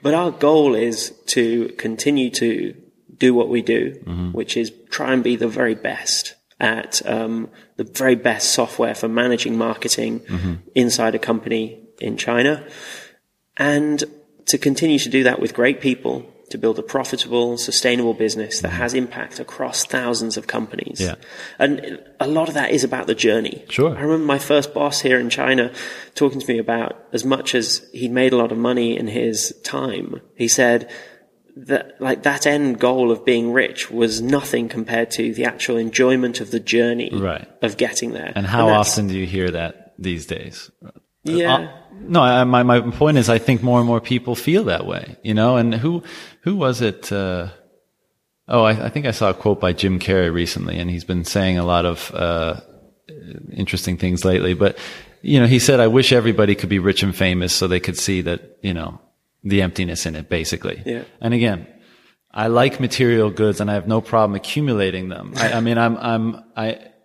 but our goal is to continue to do what we do, which is try and be the very best at the very best software for managing marketing inside a company in China, and to continue to do that with great people, to build a profitable, sustainable business that has impact across thousands of companies. Yeah. And a lot of that is about the journey. Sure. I remember my first boss here in China talking to me about, as much as he'd made a lot of money in his time, he said that like that end goal of being rich was nothing compared to the actual enjoyment of the journey of getting there. And how often do you hear that these days? My point is, I think more and more people feel that way, you know. And who was it? I think I saw a quote by Jim Carrey recently, and he's been saying a lot of interesting things lately. But, you know, he said, I wish everybody could be rich and famous so they could see that, you know, the emptiness in it, basically. Yeah. And again, I like material goods and I have no problem accumulating them. I mean,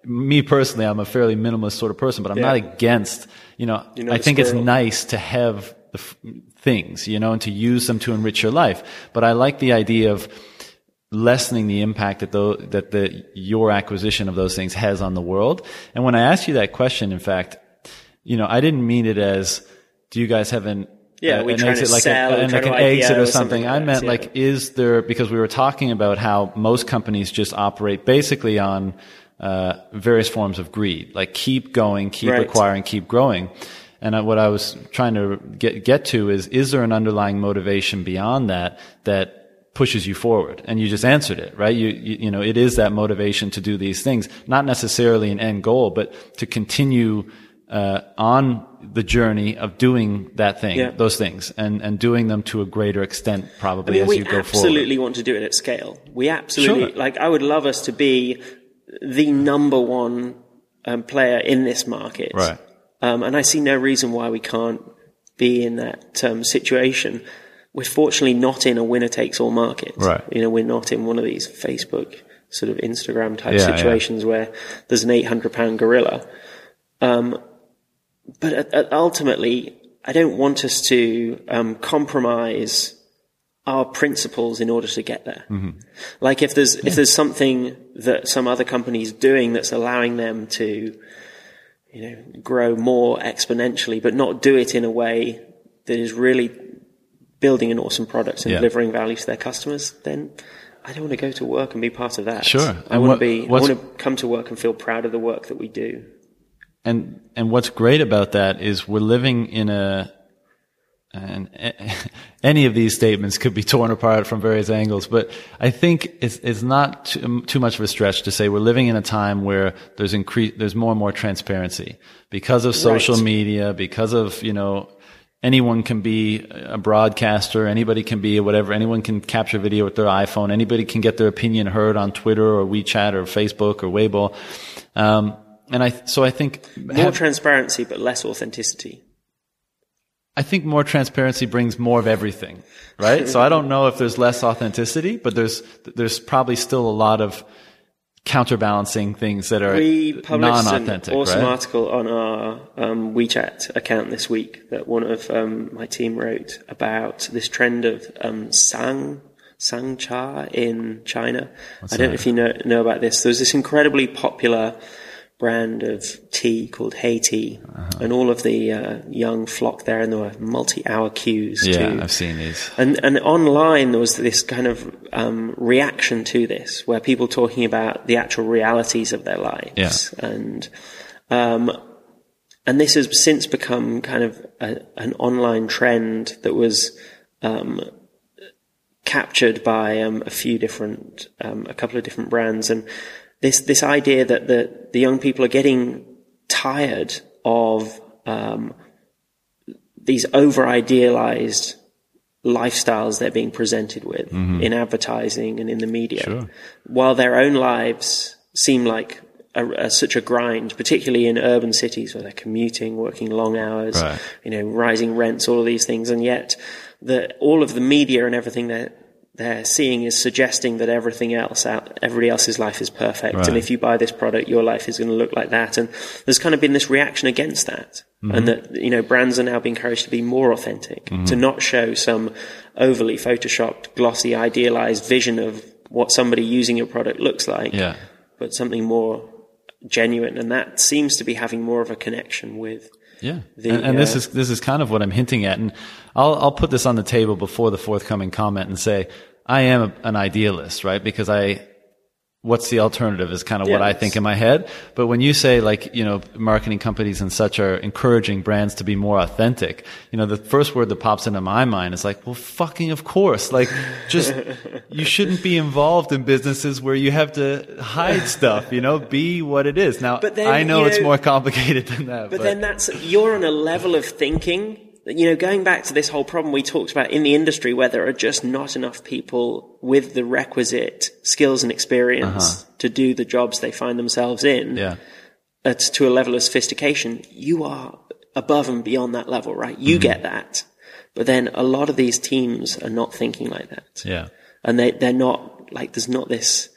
me personally, I'm a fairly minimalist sort of person, but I'm not against, you know, I think it's nice to have the things, you know, and to use them to enrich your life. But I like the idea of lessening the impact that your acquisition of those things has on the world. And when I asked you that question, in fact, I didn't mean it as, do you guys have an exit or something. I meant like, is there, because we were talking about how most companies just operate basically on various forms of greed, like keep going, keep acquiring, keep growing. And what I was trying to get to is there an underlying motivation beyond that that pushes you forward? And you just answered it, right? You know, it is that motivation to do these things, not necessarily an end goal, but to continue on the journey of doing that thing, those things, and doing them to a greater extent, probably, as you go forward. We absolutely want to do it at scale. We absolutely, like, I would love us to be the number one player in this market. Right. And I see no reason why we can't be in that situation. We're fortunately not in a winner-takes-all market. Right. You know, we're not in one of these Facebook, sort of Instagram-type situations where there's an 800-pound gorilla. But ultimately, I don't want us to compromise our principles in order to get there. Mm-hmm. Like if there's something that some other company's doing that's allowing them to, grow more exponentially, but not do it in a way that is really building an awesome product and delivering value to their customers, then I don't want to go to work and be part of that. Sure. I want to come to work and feel proud of the work that we do. And what's great about that is we're living in any of these statements could be torn apart from various angles, but I think it's not too much of a stretch to say we're living in a time where there's more and more transparency because of social media, because of, anyone can be a broadcaster, anybody can be whatever, anyone can capture video with their iPhone, anybody can get their opinion heard on Twitter or WeChat or Facebook or Weibo. So I think more transparency, but less authenticity. I think more transparency brings more of everything, right? So I don't know if there's less authenticity, but there's probably still a lot of counterbalancing things that are non-authentic. We published an awesome article on our WeChat account this week that one of my team wrote about this trend of sangcha in China. I don't know if you know about this. There's this incredibly popular brand of tea called Hey Tea, and all of the young flock there, and there were multi-hour queues. Yeah, I've seen these. And online there was this kind of reaction to this, where people talking about the actual realities of their lives, and this has since become kind of an online trend that was captured by a couple of different brands. And This idea that the young people are getting tired of these over-idealized lifestyles they're being presented with in advertising and in the media, while their own lives seem like such a grind, particularly in urban cities where they're commuting, working long hours, rising rents, all of these things. And yet all of the media and everything that they're seeing is suggesting that everybody else's life is perfect. Right. And if you buy this product, your life is going to look like that. And there's kind of been this reaction against that. Mm-hmm. And that, brands are now being encouraged to be more authentic, to not show some overly photoshopped, glossy, idealized vision of what somebody using your product looks like, but something more genuine. And that seems to be having more of a connection with this is kind of what I'm hinting at, and I'll put this on the table before the forthcoming comment and say I am an idealist, right? Because what's the alternative is kind of what I think in my head. But when you say marketing companies and such are encouraging brands to be more authentic, the first word that pops into my mind is like, well, fucking of course. Like, just, you shouldn't be involved in businesses where you have to hide stuff, be what it is. Now, but then, I know it's more complicated than that. But then you're on a level of thinking, going back to this whole problem we talked about in the industry where there are just not enough people with the requisite skills and experience to do the jobs they find themselves in to a level of sophistication. You are above and beyond that level, right? You get that. But then a lot of these teams are not thinking like that. Yeah. And they're not, like, there's not this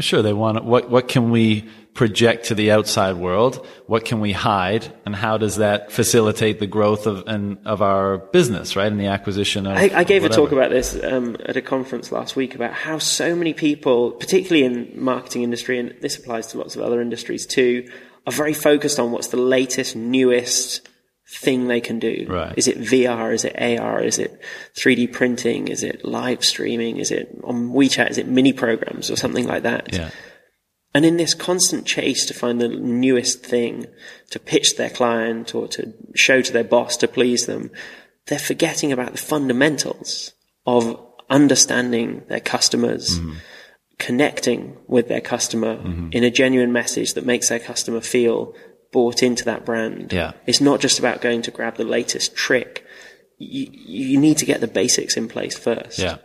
Sure, they want what can we project to the outside world? What can we hide, and how does that facilitate the growth of our business, right? And the acquisition of. I gave a talk about this at a conference last week about how so many people, particularly in marketing industry, and this applies to lots of other industries too, are very focused on what's the latest, newest thing they can do. Right. Is it VR? Is it AR? Is it 3D printing? Is it live streaming? Is it on WeChat? Is it mini programs or something like that? Yeah. And in this constant chase to find the newest thing, to pitch their client or to show to their boss to please them, they're forgetting about the fundamentals of understanding their customers, mm-hmm. connecting with their customer mm-hmm. in a genuine message that makes their customer feel bought into that brand. Yeah. It's not just about going to grab the latest trick. You need to get the basics in place first. Yeah.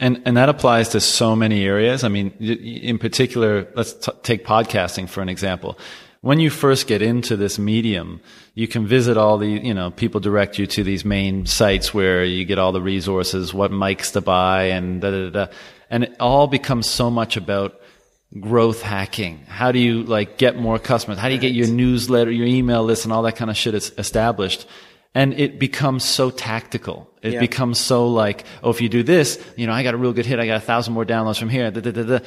And that applies to so many areas. I mean, in particular, let's take podcasting for an example. When you first get into this medium, you can visit all the, you know, people direct you to these main sites where you get all the resources, what mics to buy, and da da da. And it all becomes so much about growth hacking. How do you like get more customers? How do you get your newsletter, your email list, and all that kind of shit is established? And it becomes so tactical. It becomes so like, oh, if you do this, you know, I got a real good hit. I got 1,000 more downloads from here. Da, da, da, da.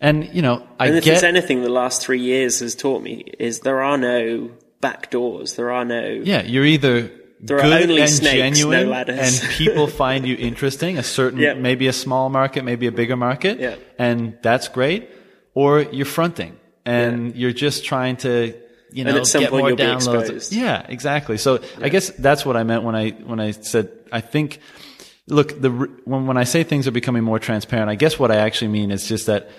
And you know, I. And if there's anything the last 3 years has taught me is there are no back doors. There are no. Yeah, you're either. There good are only and snakes, genuine, no ladders. And people find you interesting. A certain, maybe a small market, maybe a bigger market, and that's great. Or you're fronting, and you're just trying to, you know, and at some get point more you'll downloads. Be exposed. Yeah, exactly. So I guess that's what I meant when I said I think. Look, when I say things are becoming more transparent, I guess what I actually mean is just that.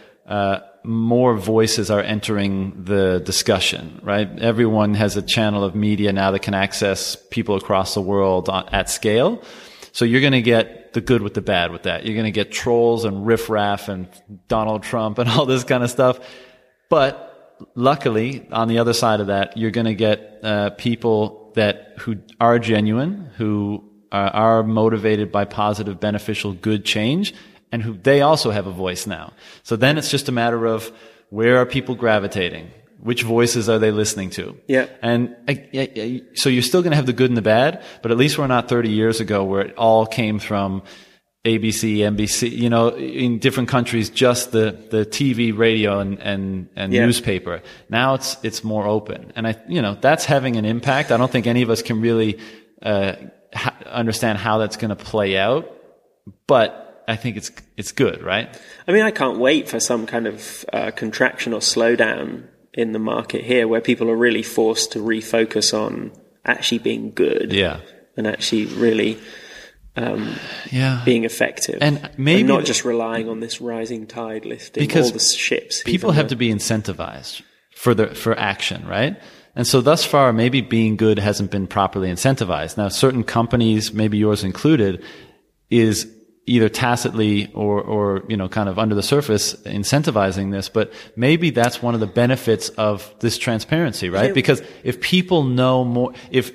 More voices are entering the discussion, right? Everyone has a channel of media now that can access people across the world at scale. So you're going to get the good with the bad with that. You're going to get trolls and riffraff and Donald Trump and all this kind of stuff. But luckily, on the other side of that, you're going to get people that who are genuine, who are motivated by positive, beneficial, good change. And who they also have a voice now. So then it's just a matter of where are people gravitating? Which voices are they listening to? Yeah. And so you're still going to have the good and the bad, but at least we're not 30 years ago where it all came from ABC, NBC, you know, in different countries, just the TV, radio and newspaper. Now it's more open. And you know, that's having an impact. I don't think any of us can really, understand how that's going to play out, but I think it's good, right? I mean, I can't wait for some kind of contraction or slowdown in the market here where people are really forced to refocus on actually being good and actually really being effective. And maybe and not just relying on this rising tide lifting all the ships. People have to be incentivized for action, right? And so thus far, maybe being good hasn't been properly incentivized. Now, certain companies, maybe yours included, is either tacitly or, you know, kind of under the surface incentivizing this, but maybe that's one of the benefits of this transparency, right? Yeah. Because if people know more, if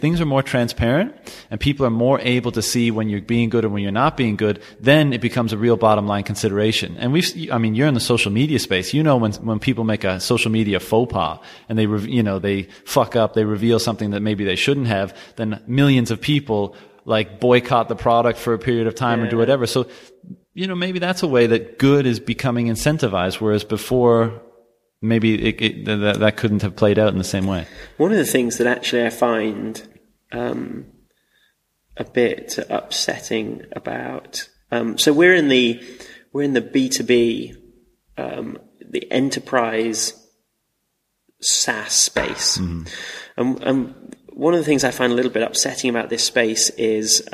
things are more transparent and people are more able to see when you're being good and when you're not being good, then it becomes a real bottom line consideration. And I mean, you're in the social media space, you know, when people make a social media faux pas and they, you know, they fuck up, they reveal something that maybe they shouldn't have, then millions of people like boycott the product for a period of time or do whatever. So, you know, maybe that's a way that good is becoming incentivized, whereas before maybe that couldn't have played out in the same way. One of the things that actually I find a bit upsetting about so we're in the B2B, the enterprise SaaS space, mm-hmm. and one of the things I find a little bit upsetting about this space is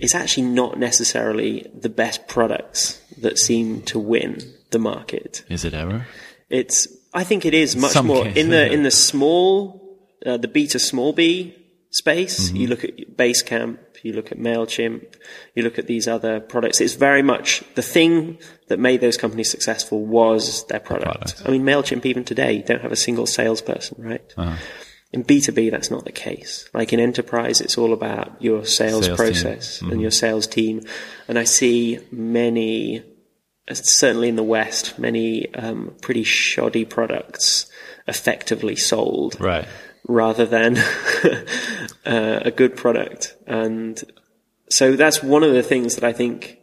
it's actually not necessarily the best products that seem to win the market. Is it ever? I think it is much some more case, in the small, the B to small B space. Mm-hmm. You look at Basecamp, you look at Mailchimp, you look at these other products. It's very much the thing that made those companies successful was their product. I mean, Mailchimp even today, you don't have a single salesperson, right? Uh-huh. In B2B, that's not the case. Like in enterprise, it's all about your sales process mm-hmm. and your sales team. And I see many certainly in the West, many pretty shoddy products effectively sold, right, rather than a good product. And so that's one of the things that I think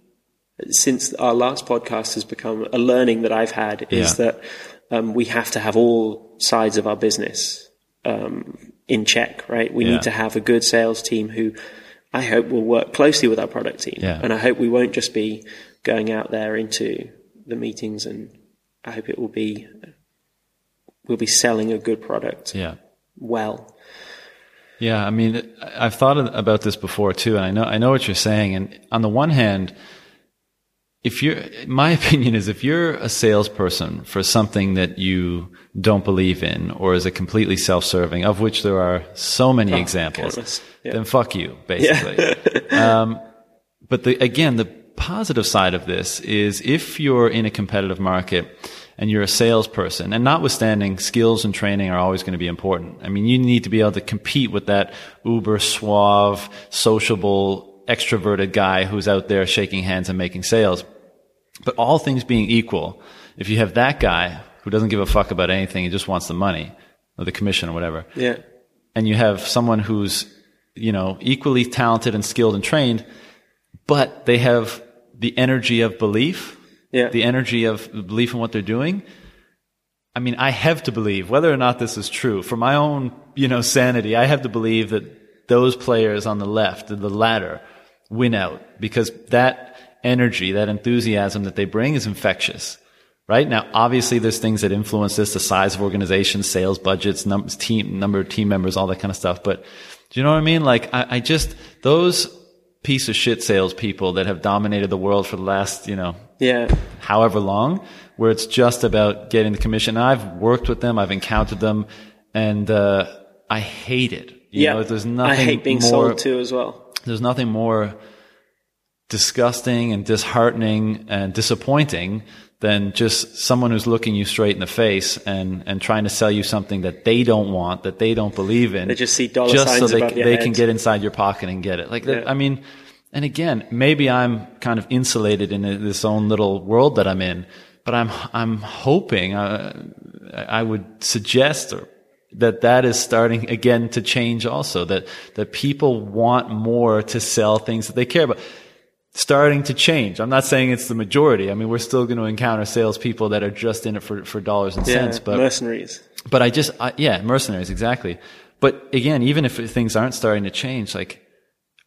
since our last podcast has become a learning that I've had is that we have to have all sides of our business in check, right? We need to have a good sales team who I hope will work closely with our product team. Yeah. And I hope we won't just be going out there into the meetings, and I hope it will be, we'll be selling a good product. Yeah. Well. Yeah. I mean, I've thought about this before too. And I know what you're saying. And on the one hand, my opinion is if you're a salesperson for something that you don't believe in or is a completely self-serving, of which there are so many examples, then fuck you, basically. Yeah. But the positive side of this is if you're in a competitive market and you're a salesperson, and notwithstanding skills and training are always going to be important. I mean, you need to be able to compete with that uber suave, sociable, extroverted guy who's out there shaking hands and making sales. But all things being equal, if you have that guy who doesn't give a fuck about anything and just wants the money or the commission or whatever, and you have someone who's, you know, equally talented and skilled and trained, but they have the energy of belief, the energy of belief in what they're doing. I mean, I have to believe, whether or not this is true, for my own, you know, sanity, I have to believe that those players on the left, the ladder, win out, because that energy, that enthusiasm that they bring is infectious. Right now, obviously, there's things that influence this, the size of organizations, sales budgets, number of team members, all that kind of stuff. But do you know what I mean? Like, I just, those piece of shit salespeople that have dominated the world for the last, you know, however long, where it's just about getting the commission. And I've worked with them, I've encountered them, and I hate it. You know, there's nothing. I hate being sold to as well. There's nothing more disgusting and disheartening and disappointing than just someone who's looking you straight in the face and trying to sell you something that they don't want, that they don't believe in. They just see dollar signs above your head. Just so they can get inside your pocket and get it. Like, I mean, and again, maybe I'm kind of insulated in this own little world that I'm in, but I'm hoping, I would suggest that is starting again to change also, that people want more to sell things that they care about. Starting to change. I'm not saying it's the majority. I mean, we're still going to encounter salespeople that are just in it for dollars and cents. But mercenaries. But mercenaries, exactly. But again, even if things aren't starting to change, like,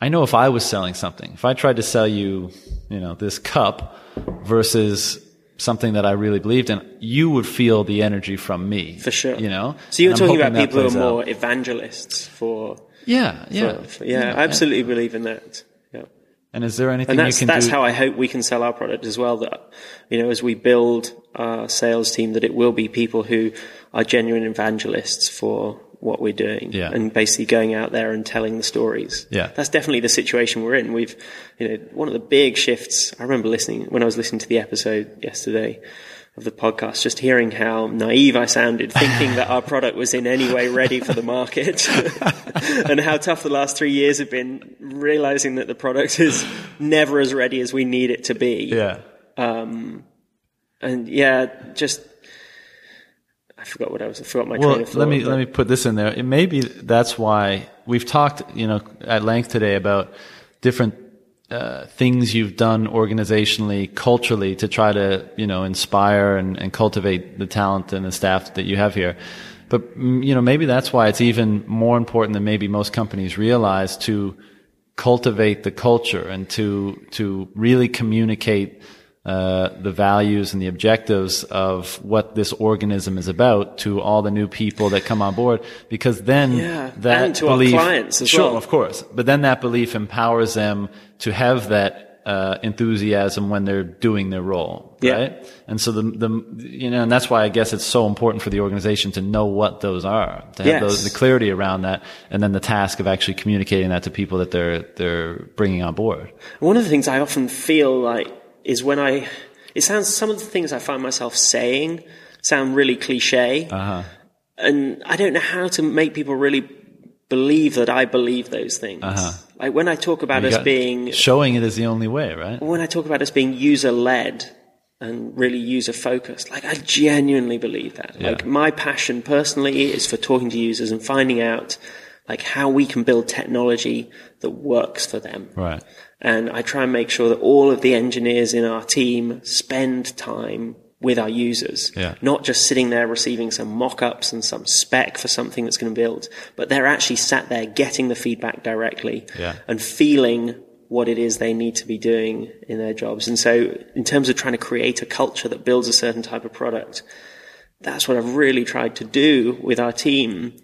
I know if I was selling something, if I tried to sell you, you know, this cup versus something that I really believed in, you would feel the energy from me. For sure. You know? So you're talking about people who are more evangelists for... I absolutely believe in that. And is there anything you can do? That's how I hope we can sell our product as well, that, you know, as we build our sales team, that it will be people who are genuine evangelists for what we're doing and basically going out there and telling the stories. Yeah. That's definitely the situation we're in. We've, you know, one of the big shifts, I remember when I was listening to the episode yesterday of the podcast, just hearing how naive I sounded, thinking that our product was in any way ready for the market, and how tough the last 3 years have been, realizing that the product is never as ready as we need it to be. Yeah. I forgot what I forgot my train of thought. Let me put this in there. It may be that's why we've talked, you know, at length today about different things you've done organizationally, culturally, to try to, you know, inspire and cultivate the talent and the staff that you have here. But, you know, maybe that's why it's even more important than maybe most companies realize to cultivate the culture and to really communicate the values and the objectives of what this organism is about to all the new people that come on board, because then that and to belief, our clients as well. Sure, of course. But then that belief empowers them to have that enthusiasm when they're doing their role, right? And so you know, and that's why I guess it's so important for the organization to know what those are, to have the clarity around that, and then the task of actually communicating that to people that they're bringing on board. One of the things I often feel like is when some of the things I find myself saying sound really cliche. Uh-huh. And I don't know how to make people really believe that I believe those things. Uh-huh. Like when I talk about us being... Showing it is the only way, right? When I talk about us being user-led, and really user-focused. Like, I genuinely believe that. Yeah. Like, my passion personally is for talking to users and finding out, like, how we can build technology that works for them. Right. And I try and make sure that all of the engineers in our team spend time with our users, yeah, not just sitting there receiving some mock-ups and some spec for something that's going to build, but they're actually sat there getting the feedback directly, yeah, and feeling what it is they need to be doing in their jobs. And so in terms of trying to create a culture that builds a certain type of product, that's what I've really tried to do with our team.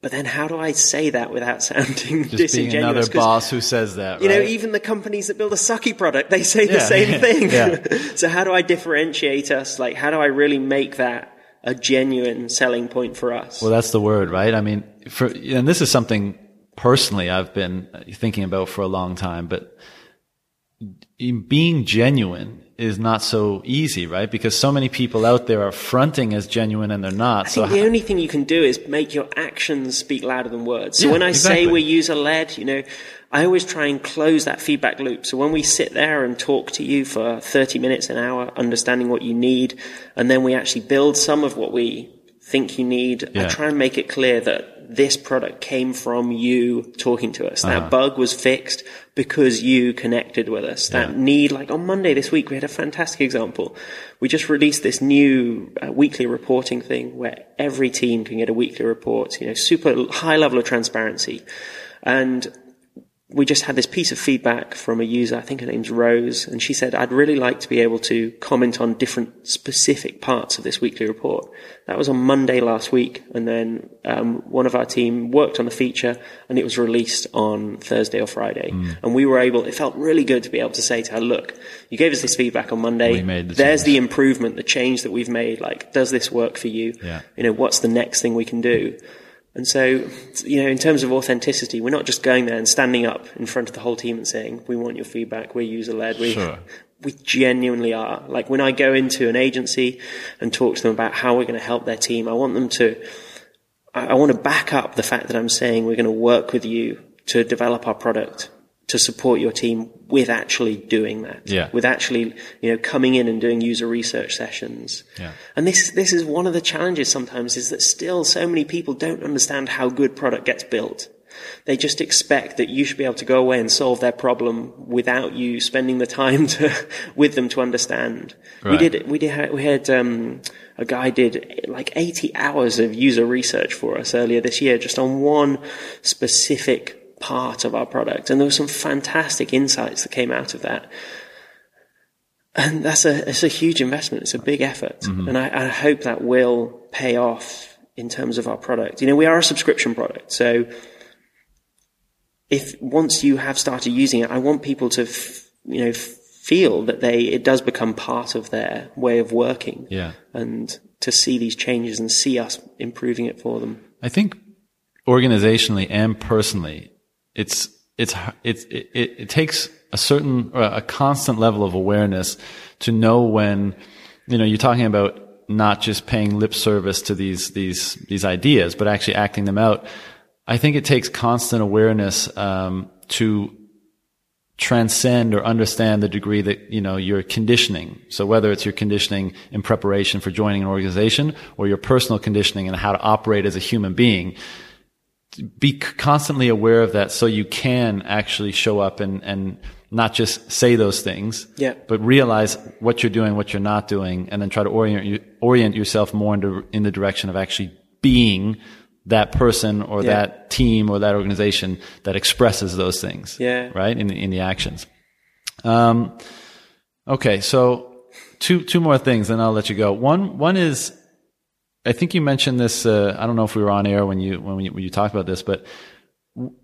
But then how do I say that without sounding just disingenuous? Just being another boss who says that, right? You know, even the companies that build a sucky product, they say the same thing. Yeah. So how do I differentiate us? Like, how do I really make that a genuine selling point for us? Well, that's the word, right? I mean, and this is something personally I've been thinking about for a long time, but being genuine is not so easy, right? Because so many people out there are fronting as genuine and they're not. I think the only thing you can do is make your actions speak louder than words. So yeah, when I say we're user-led, you know, I always try and close that feedback loop. So when we sit there and talk to you for 30 minutes, an hour, understanding what you need, and then we actually build some of what we think you need, yeah, I try and make it clear that this product came from you talking to us. That bug was fixed because you connected with us. That need, like on Monday this week, we had a fantastic example. We just released this new weekly reporting thing where every team can get a weekly report, you know, super high level of transparency. And we just had this piece of feedback from a user, I think her name's Rose, and she said, I'd really like to be able to comment on different specific parts of this weekly report. That was on Monday last week, and then one of our team worked on the feature, and it was released on Thursday or Friday. Mm. And we were able, it felt really good to be able to say to her, look, you gave us this feedback on Monday, there's the improvement, the change that we've made, like, does this work for you? Yeah. You know, what's the next thing we can do? And so, you know, in terms of authenticity, we're not just going there and standing up in front of the whole team and saying, we want your feedback, we're user-led. We genuinely are. Like, when I go into an agency and talk to them about how we're going to help their team, I want them to, I want to back up the fact that I'm saying we're going to work with you to develop our product, to support your team with actually doing that, yeah, with actually, you know, coming in and doing user research sessions. Yeah. And this is one of the challenges sometimes, is that still so many people don't understand how good product gets built. They just expect that you should be able to go away and solve their problem without you spending the time with them to understand. Right. A guy did like 80 hours of user research for us earlier this year, just on one specific part of our product, and there were some fantastic insights that came out of that. And it's a huge investment. It's a big effort, mm-hmm, and I hope that will pay off in terms of our product. You know, we are a subscription product, so if once you have started using it, I want people to feel that it does become part of their way of working, yeah, and to see these changes and see us improving it for them. I think organizationally and personally, It takes a constant level of awareness to know when, you know, you're talking about not just paying lip service to these ideas, but actually acting them out. I think it takes constant awareness, to transcend or understand the degree that, you know, your conditioning. So whether it's your conditioning in preparation for joining an organization or your personal conditioning and how to operate as a human being, be constantly aware of that so you can actually show up and not just say those things, yeah, but realize what you're doing, what you're not doing, and then try to orient yourself more in the direction of actually being that person or yeah, that team or that organization that expresses those things, yeah, right, in the actions. Okay, so two more things, and I'll let you go. One is, I think you mentioned this, I don't know if we were on air when you talked about this, but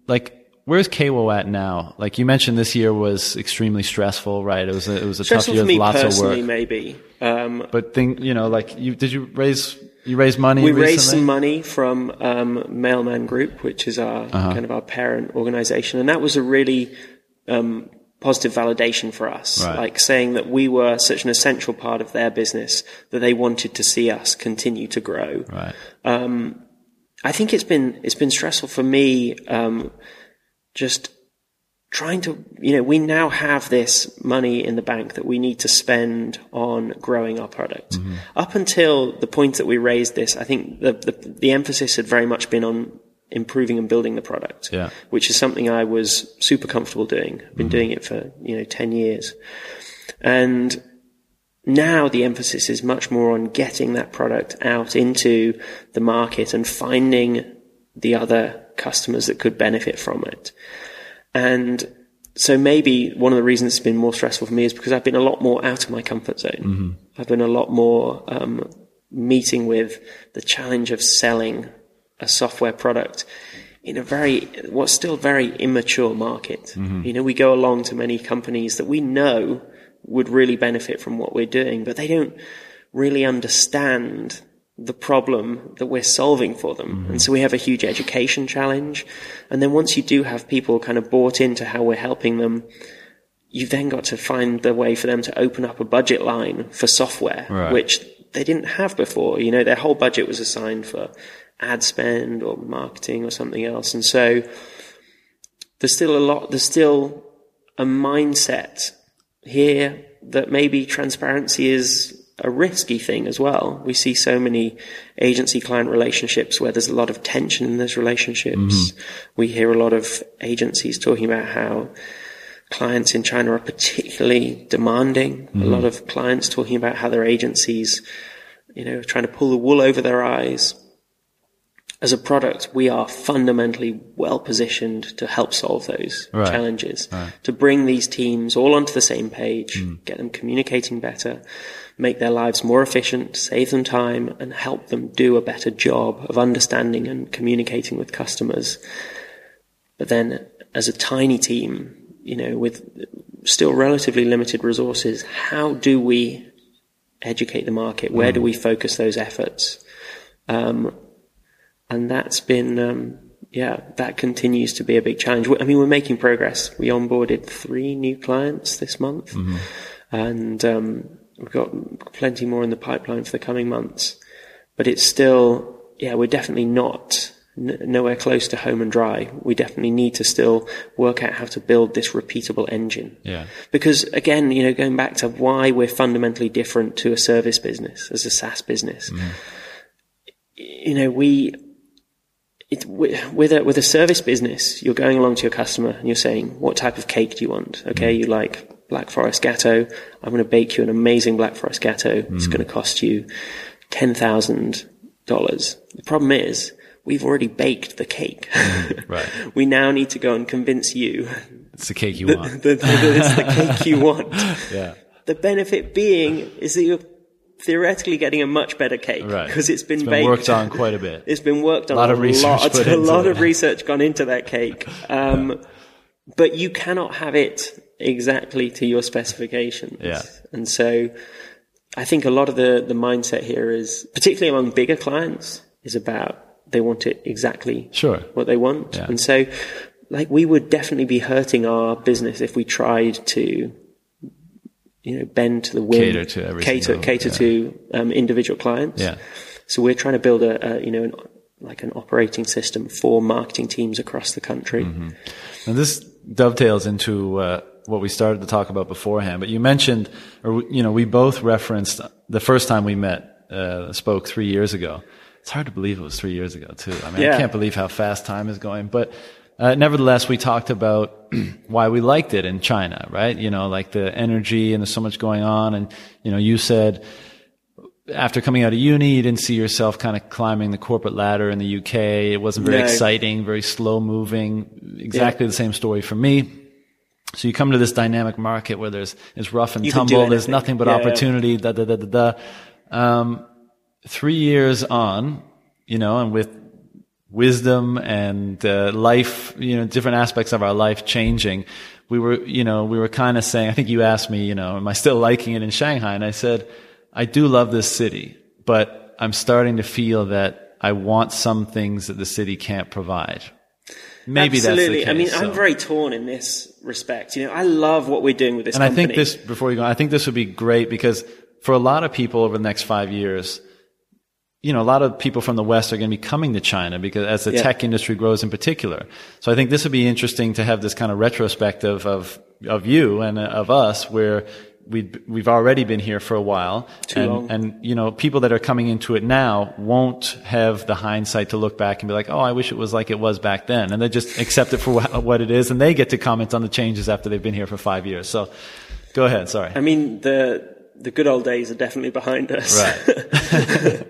like, where's Kawo at now? Like, you mentioned this year was extremely stressful, right? It was a tough year with lots of work. Maybe. But you know, like, you raised money recently? We raised some money from, Mailman Group, which is our kind of our parent organization. And that was a really, positive validation for us, right, like saying that we were such an essential part of their business that they wanted to see us continue to grow. Right. I think it's been stressful for me, just trying to, we now have this money in the bank that we need to spend on growing our product. Mm-hmm. Up until the point that we raised this, I think the emphasis had very much been on improving and building the product, which is something I was super comfortable doing. I've been doing it for, 10 years. And now the emphasis is much more on getting that product out into the market and finding the other customers that could benefit from it. And so maybe one of the reasons it's been more stressful for me is because I've been a lot more out of my comfort zone. Mm-hmm. I've been a lot more meeting with the challenge of selling a software product in a still very immature market. Mm-hmm. We go along to many companies that we know would really benefit from what we're doing, but they don't really understand the problem that we're solving for them. Mm-hmm. And so we have a huge education challenge. And then once you do have people kind of bought into how we're helping them, you've then got to find the way for them to open up a budget line for software, which they didn't have before. Their whole budget was assigned for ad spend or marketing or something else. And so there's still a mindset here that maybe transparency is a risky thing as well. We see so many agency-client relationships where there's a lot of tension in those relationships. Mm-hmm. We hear a lot of agencies talking about how clients in China are particularly demanding. Mm-hmm. A lot of clients talking about how their agencies, are trying to pull the wool over their eyes. As a product, we are fundamentally well-positioned to help solve those challenges, to bring these teams all onto the same page, get them communicating better, make their lives more efficient, save them time, and help them do a better job of understanding and communicating with customers. But then as a tiny team, with still relatively limited resources, how do we educate the market? Where do we focus those efforts? And that's been, that continues to be a big challenge. We're making progress. We onboarded 3 new clients this month, and we've got plenty more in the pipeline for the coming months. But it's still, we're definitely not nowhere close to home and dry. We definitely need to still work out how to build this repeatable engine. Yeah. Because again, going back to why we're fundamentally different to a service business, as a SaaS business, with a service business, you're going along to your customer and you're saying, what type of cake do you want? Okay, you like Black Forest Gatto. I'm going to bake you an amazing Black Forest Gatto. It's going to cost you $10,000. The problem is we've already baked the cake. We now need to go and convince you it's the cake you want. It's the cake you want. Yeah. The benefit being is that you're theoretically getting a much better cake because it's been worked on quite a bit. It's been worked on a lot of research gone into that cake. But you cannot have it exactly to your specifications. Yeah. And so I think a lot of the mindset here is, particularly among bigger clients, is about they want it exactly what they want. Yeah. And so we would definitely be hurting our business if we tried to bend to the wind, cater to individual clients. Yeah. So we're trying to build an operating system for marketing teams across the country. Mm-hmm. And this dovetails into what we started to talk about beforehand. But you mentioned, we both referenced the first time we met, spoke 3 years ago. It's hard to believe it was 3 years ago too. I can't believe how fast time is going, but. Nevertheless, we talked about why we liked it in China, right? The energy and there's so much going on. And, you said after coming out of uni, you didn't see yourself kind of climbing the corporate ladder in the UK. It wasn't very exciting, very slow moving. Exactly the same story for me. So you come to this dynamic market where it's rough and tumble. There's nothing but opportunity, 3 years on, and with wisdom and life, different aspects of our life changing. We were kind of saying, I think you asked me, am I still liking it in Shanghai? And I said, I do love this city, but I'm starting to feel that I want some things that the city can't provide. Maybe absolutely. That's the case. I'm very torn in this respect. I love what we're doing with this company. And I think this would be great because for a lot of people over the next 5 years, you know, a lot of people from the West are going to be coming to China because as the tech industry grows in particular. So I think this would be interesting to have this kind of retrospective of you and of us where we've already been here for a while. And, you know, people that are coming into it now won't have the hindsight to look back and be like, oh, I wish it was like it was back then. And they just accept it for what it is. And they get to comment on the changes after they've been here for 5 years. So go ahead. Sorry. I mean, the good old days are definitely behind us. Right.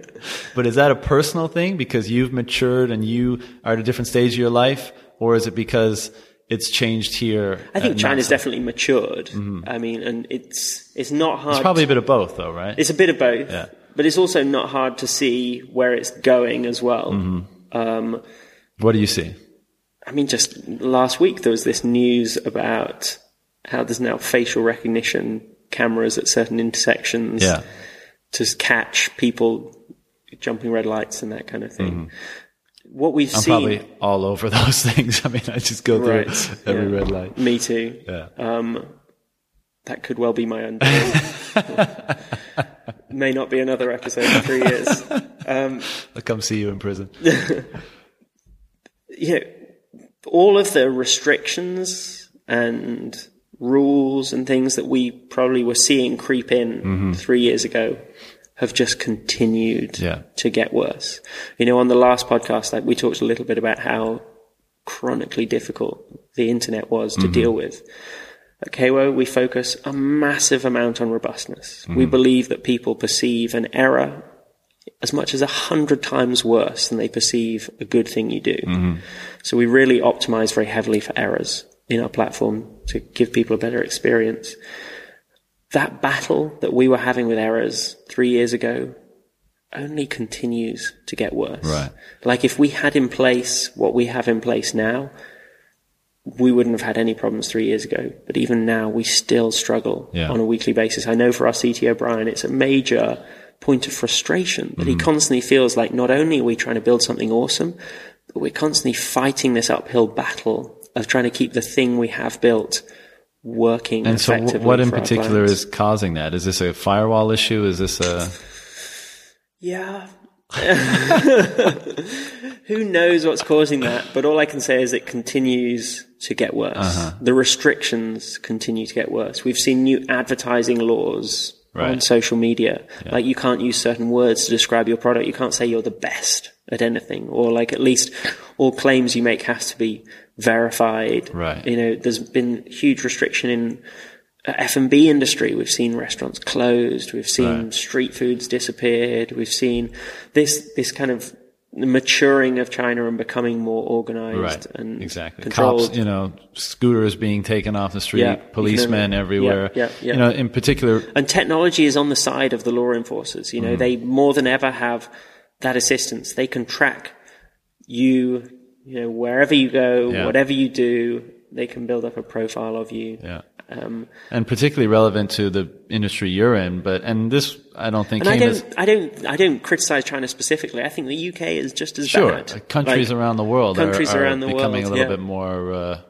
But is that a personal thing because you've matured and you are at a different stage of your life? Or is it because it's changed here? I think China's definitely matured. Mm-hmm. I mean, and it's not hard. It's probably a bit of both though, right? It's a bit of both. Yeah. But it's also not hard to see where it's going as well. Mm-hmm. What do you see? I mean, just last week there was this news about how there's now facial recognition cameras at certain intersections to catch people jumping red lights and that kind of thing. Mm-hmm. What we've seen... probably all over those things. I mean, I just go through every red light. Me too. Yeah. That could well be my undoing. May not be another episode in 3 years. I'll come see you in prison. You know, all of the restrictions and rules and things that we probably were seeing creep in 3 years ago have just continued to get worse. You know, on the last podcast, like, we talked a little bit about how chronically difficult the internet was to deal with. At Kawo, we focus a massive amount on robustness. Mm-hmm. We believe that people perceive an error as much as 100 times worse than they perceive a good thing you do. Mm-hmm. So we really optimize very heavily for errors in our platform to give people a better experience. That battle that we were having with errors 3 years ago only continues to get worse. Right. Like, if we had in place what we have in place now, we wouldn't have had any problems 3 years ago. But even now, we still struggle on a weekly basis. I know for our CTO, Brian, it's a major point of frustration that he constantly feels like not only are we trying to build something awesome, but we're constantly fighting this uphill battle of trying to keep the thing we have built working and effectively. And so what in particular is causing that? Is this a firewall issue? Is this a... Yeah. Who knows what's causing that? But all I can say is it continues to get worse. Uh-huh. The restrictions continue to get worse. We've seen new advertising laws on social media. Yeah. Like, you can't use certain words to describe your product. You can't say you're the best at anything, or like, at least all claims you make have to be verified. Right. You know, there's been huge restriction in F&B industry. We've seen restaurants closed. We've seen street foods disappeared. We've seen this kind of maturing of China and becoming more organized and controlled. Cops, you know, scooters being taken off the street, policemen everywhere. You know, in particular. And technology is on the side of the law enforcers. You know, they more than ever have that assistance. They can track you know, wherever you go, whatever you do, they can build up a profile of you. Yeah. And particularly relevant to the industry you're in, and this I don't think. And I don't criticize China specifically. I think the UK is just as bad. Sure, countries around the world are becoming a little bit more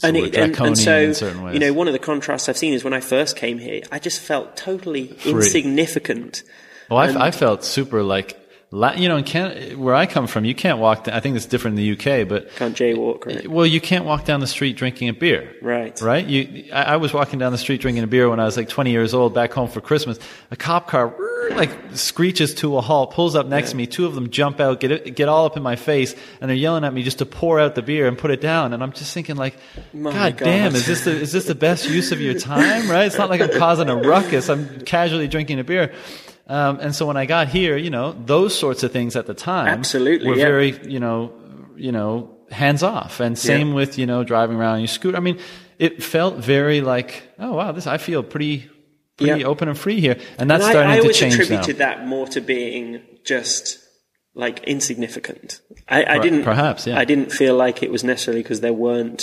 draconian and so, in certain ways. You know, one of the contrasts I've seen is when I first came here, I just felt totally insignificant. Well, I felt super like. You know, where I come from, you can't walk. I think it's different in the UK, but can't jaywalk. Right? Well, you can't walk down the street drinking a beer. Right. Right. I was walking down the street drinking a beer when I was like 20 years old, back home for Christmas. A cop car screeches to a halt, pulls up next to me. Two of them jump out, get all up in my face, and they're yelling at me just to pour out the beer and put it down. And I'm just thinking, like, God damn, is this the best use of your time? Right. It's not like I'm causing a ruckus. I'm casually drinking a beer. And so when I got here, you know, those sorts of things at the time were very, you know, hands off. And same with, you know, driving around on your scooter. I mean, it felt very like, oh wow, I feel pretty open and free here. And that's starting to change now. I always attributed that more to being just like insignificant. I didn't feel like it was necessarily because there wasn't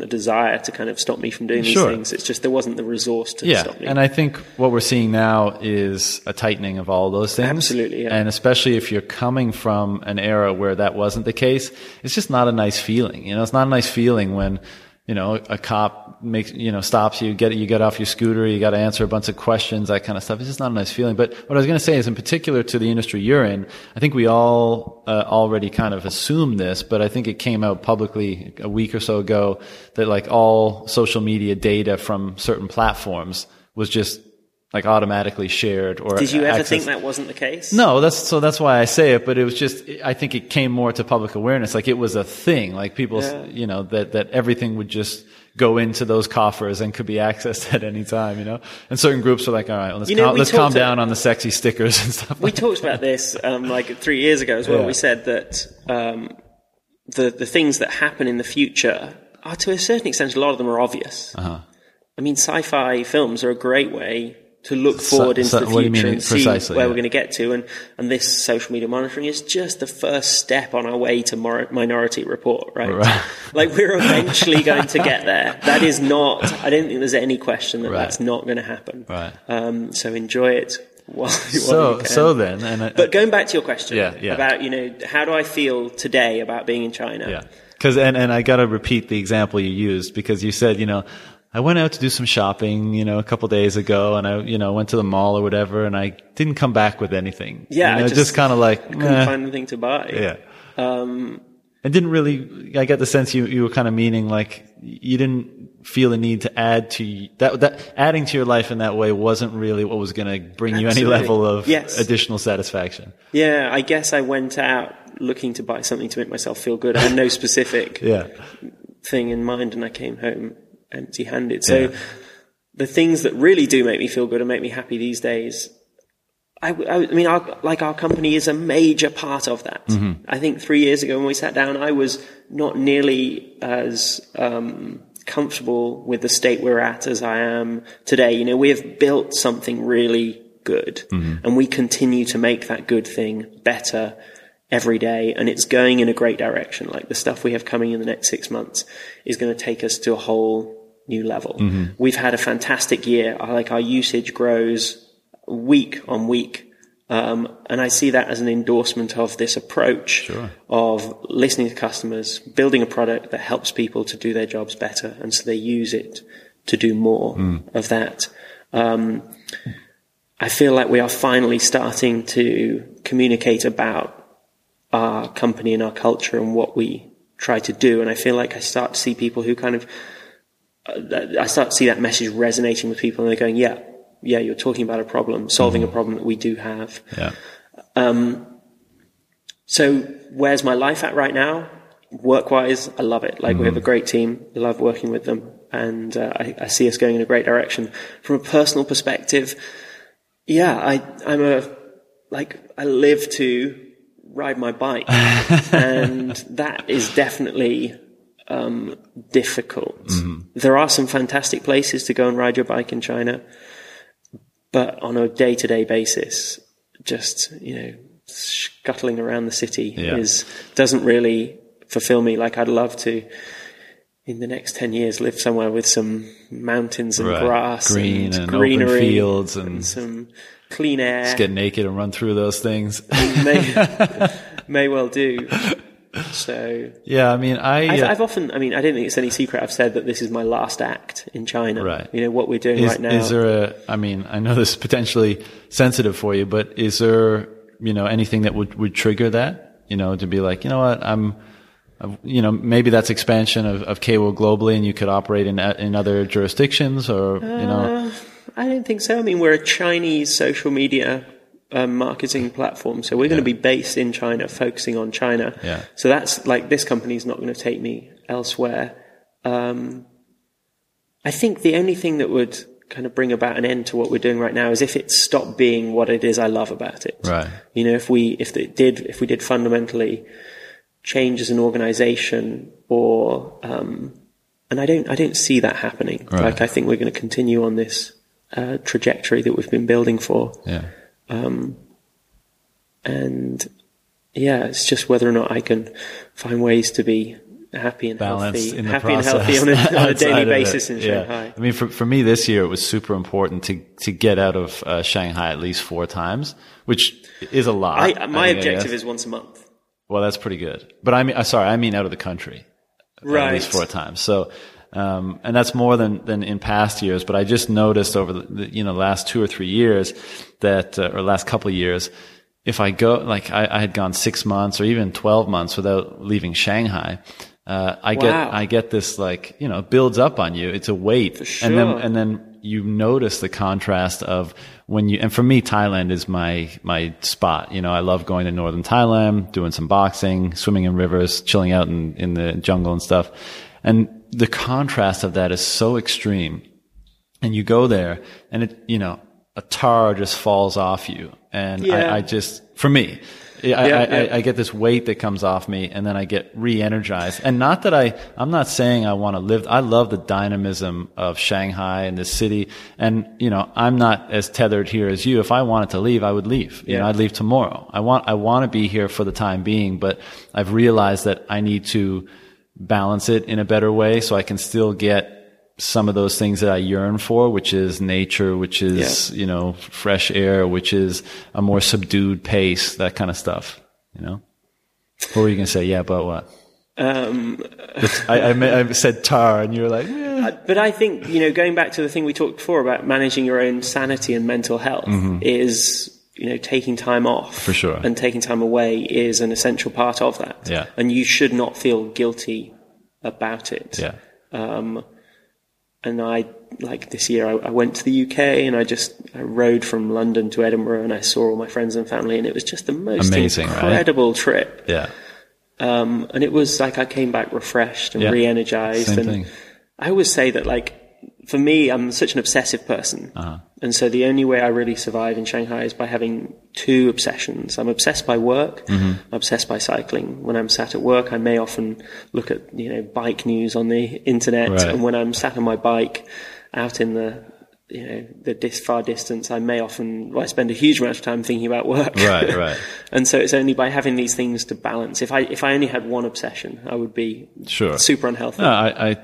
the desire to kind of stop me from doing these things. It's just there wasn't the resource to stop me. And I think what we're seeing now is a tightening of all those things. Absolutely. Yeah. And especially if you're coming from an era where that wasn't the case, it's just not a nice feeling. You know, it's not a nice feeling when you know, a cop makes, you know, stops you, you get off your scooter, you got to answer a bunch of questions, that kind of stuff. It's just not a nice feeling. But what I was going to say is, in particular to the industry you're in, I think we all already kind of assume this, but I think it came out publicly a week or so ago that like all social media data from certain platforms was just like automatically shared or did you ever think that wasn't the case? No, that's why I say it, but it was just, I think it came more to public awareness. Like it was a thing, like people, you know, that everything would just go into those coffers and could be accessed at any time, you know? And certain groups were like, all right, well, let's calm down on the sexy stickers and stuff. We talked about this, like 3 years ago as well. Yeah. We said that, the things that happen in the future are, to a certain extent, a lot of them are obvious. Uh-huh. I mean, sci-fi films are a great way to look forward into the future and see where we're going to get to. And this social media monitoring is just the first step on our way to Minority Report, right? Like we're eventually going to get there. That is not, I don't think there's any question that that's not going to happen. Right. So enjoy it while you can. So then. But going back to your question about, you know, how do I feel today about being in China? Yeah. Cause, and I got to repeat the example you used, because you said, you know, I went out to do some shopping, you know, a couple of days ago, and I, you know, went to the mall or whatever, and I didn't come back with anything. Yeah. You know, just kind of like, I couldn't find anything to buy. Yeah. And didn't really, I get the sense you were kind of meaning like you didn't feel the need to add to that adding to your life in that way wasn't really what was going to bring you any level of additional satisfaction. Yeah. I guess I went out looking to buy something to make myself feel good. I had no specific thing in mind, and I came home empty-handed. So the things that really do make me feel good and make me happy these days, I mean, our company is a major part of that. Mm-hmm. I think 3 years ago when we sat down, I was not nearly as comfortable with the state we're at as I am today. You know, we have built something really good, and we continue to make that good thing better every day, and it's going in a great direction. Like the stuff we have coming in the next 6 months is going to take us to a whole new level. Mm-hmm. We've had a fantastic year. Like our usage grows week on week. And I see that as an endorsement of this approach of listening to customers, building a product that helps people to do their jobs better. And so they use it to do more of that. I feel like we are finally starting to communicate about our company and our culture and what we try to do. And I feel like I start to see people who kind of, I start to see that message resonating with people, and they're going, yeah, you're talking about a problem, solving a problem that we do have. Yeah. So where's my life at right now? Work-wise, I love it. Like we have a great team, I love working with them. And I see us going in a great direction. From a personal perspective, I live to ride my bike, and that is definitely difficult. There are some fantastic places to go and ride your bike in China, but on a day-to-day basis, just, you know, scuttling around the city doesn't really fulfill me. Like I'd love to, in the next 10 years, live somewhere with some mountains and grass, and greenery, open fields, and some clean air. Just get naked and run through those things. may well do. So yeah, I mean, I've often, I mean, I don't think it's any secret, I've said that this is my last act in China. Right. You know, what we're doing right now. Is there I mean, I know this is potentially sensitive for you, but is there, you know, anything that would trigger that, you know, to be like, you know what, you know, maybe that's expansion of Kawo globally, and you could operate in other jurisdictions, or, you know. I don't think so. I mean, we're a Chinese social media marketing platform, so we're going to be based in China, focusing on China. Yeah. So that's like, this company's not going to take me elsewhere. I think the only thing that would kind of bring about an end to what we're doing right now is if it stopped being what it is I love about it. Right. You know, if we did fundamentally change as an organization, or and I don't see that happening. Right. Like I think we're going to continue on this trajectory that we've been building for. Yeah. And yeah, it's just whether or not I can find ways to be happy and healthy on a daily basis in Shanghai. I mean, for me this year, it was super important to get out of Shanghai at least 4 times, which is a lot. My objective is once a month. Well, that's pretty good. But I mean, out of the country at least 4 times. So And that's more than in past years, but I just noticed over the last 2 or 3 years that, or last couple of years, if I go, like I had gone 6 months or even 12 months without leaving Shanghai, I get this, like, it builds up on you. It's a weight. Sure. And then you notice the contrast of when you, and for me, Thailand is my spot. I love going to northern Thailand, doing some boxing, swimming in rivers, chilling out in the jungle and stuff. And the contrast of that is so extreme, and you go there and it, a tar just falls off you. And yeah. I get this weight that comes off me, and then I get re-energized. And not that I'm not saying I want to live. I love the dynamism of Shanghai and this city. And, I'm not as tethered here as you. If I wanted to leave, I would leave. Yeah. I'd leave tomorrow. I want to be here for the time being, but I've realized that I need to balance it in a better way so I can still get some of those things that I yearn for, which is nature, which is, fresh air, which is a more subdued pace, that kind of stuff, What were you going to say? Yeah, about what? I said tar and you were like, yeah. But I think, going back to the thing we talked before about managing your own sanity and mental health is... taking time off for sure, and taking time away is an essential part of that. Yeah, and you should not feel guilty about it. Yeah, and I like this year I went to the UK and I rode from London to Edinburgh and I saw all my friends and family, and it was just the most incredible trip. Yeah, and it was like I came back refreshed and re-energized. Same thing. I always say that, like, for me, I'm such an obsessive person. Uh-huh. And so the only way I really survive in Shanghai is by having two obsessions. I'm obsessed by work. Mm-hmm. I'm obsessed by cycling. When I'm sat at work, I may often look at, bike news on the internet. Right. And when I'm sat on my bike out in the, far distance, I may often, I spend a huge amount of time thinking about work. Right, right. And so it's only by having these things to balance. If I only had one obsession, I would be super unhealthy. No,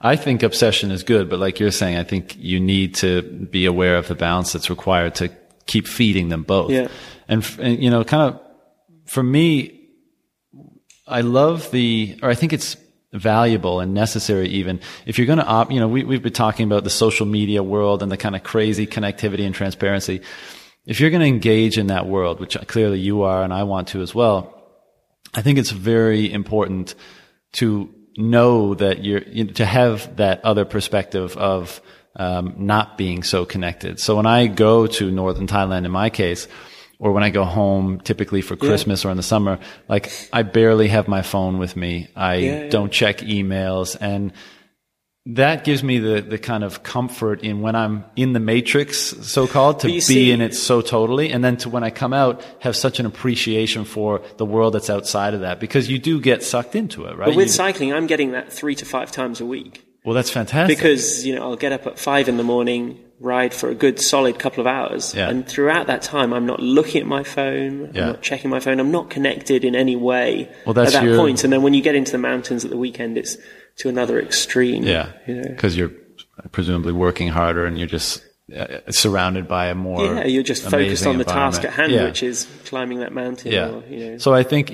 I think obsession is good, but like you're saying, I think you need to be aware of the balance that's required to keep feeding them both. Yeah. And kind of for me, I love I think it's valuable and necessary, even if you're going to opt, we've been talking about the social media world and the kind of crazy connectivity and transparency. If you're going to engage in that world, which clearly you are, and I want to as well, I think it's very important to know that to have that other perspective of not being so connected. So when I go to northern Thailand in my case, or when I go home typically for Christmas or in the summer, like I barely have my phone with me. I don't check emails, and that gives me the kind of comfort in when I'm in the matrix, so-called, to be in it so totally. And then to when I come out, have such an appreciation for the world that's outside of that, because you do get sucked into it, right? But with cycling, I'm getting that 3 to 5 times a week. Well, that's fantastic. Because, I'll get up at 5 in the morning, ride for a good solid couple of hours. Yeah. And throughout that time, I'm not looking at my phone. I'm not checking my phone. I'm not connected in any way at that point. And then when you get into the mountains at the weekend, it's to another extreme. Yeah. Because you're presumably working harder and you're just surrounded by a more amazing environment. Yeah, you're just focused on the task at hand, which is climbing that mountain. Yeah. Or, So I think,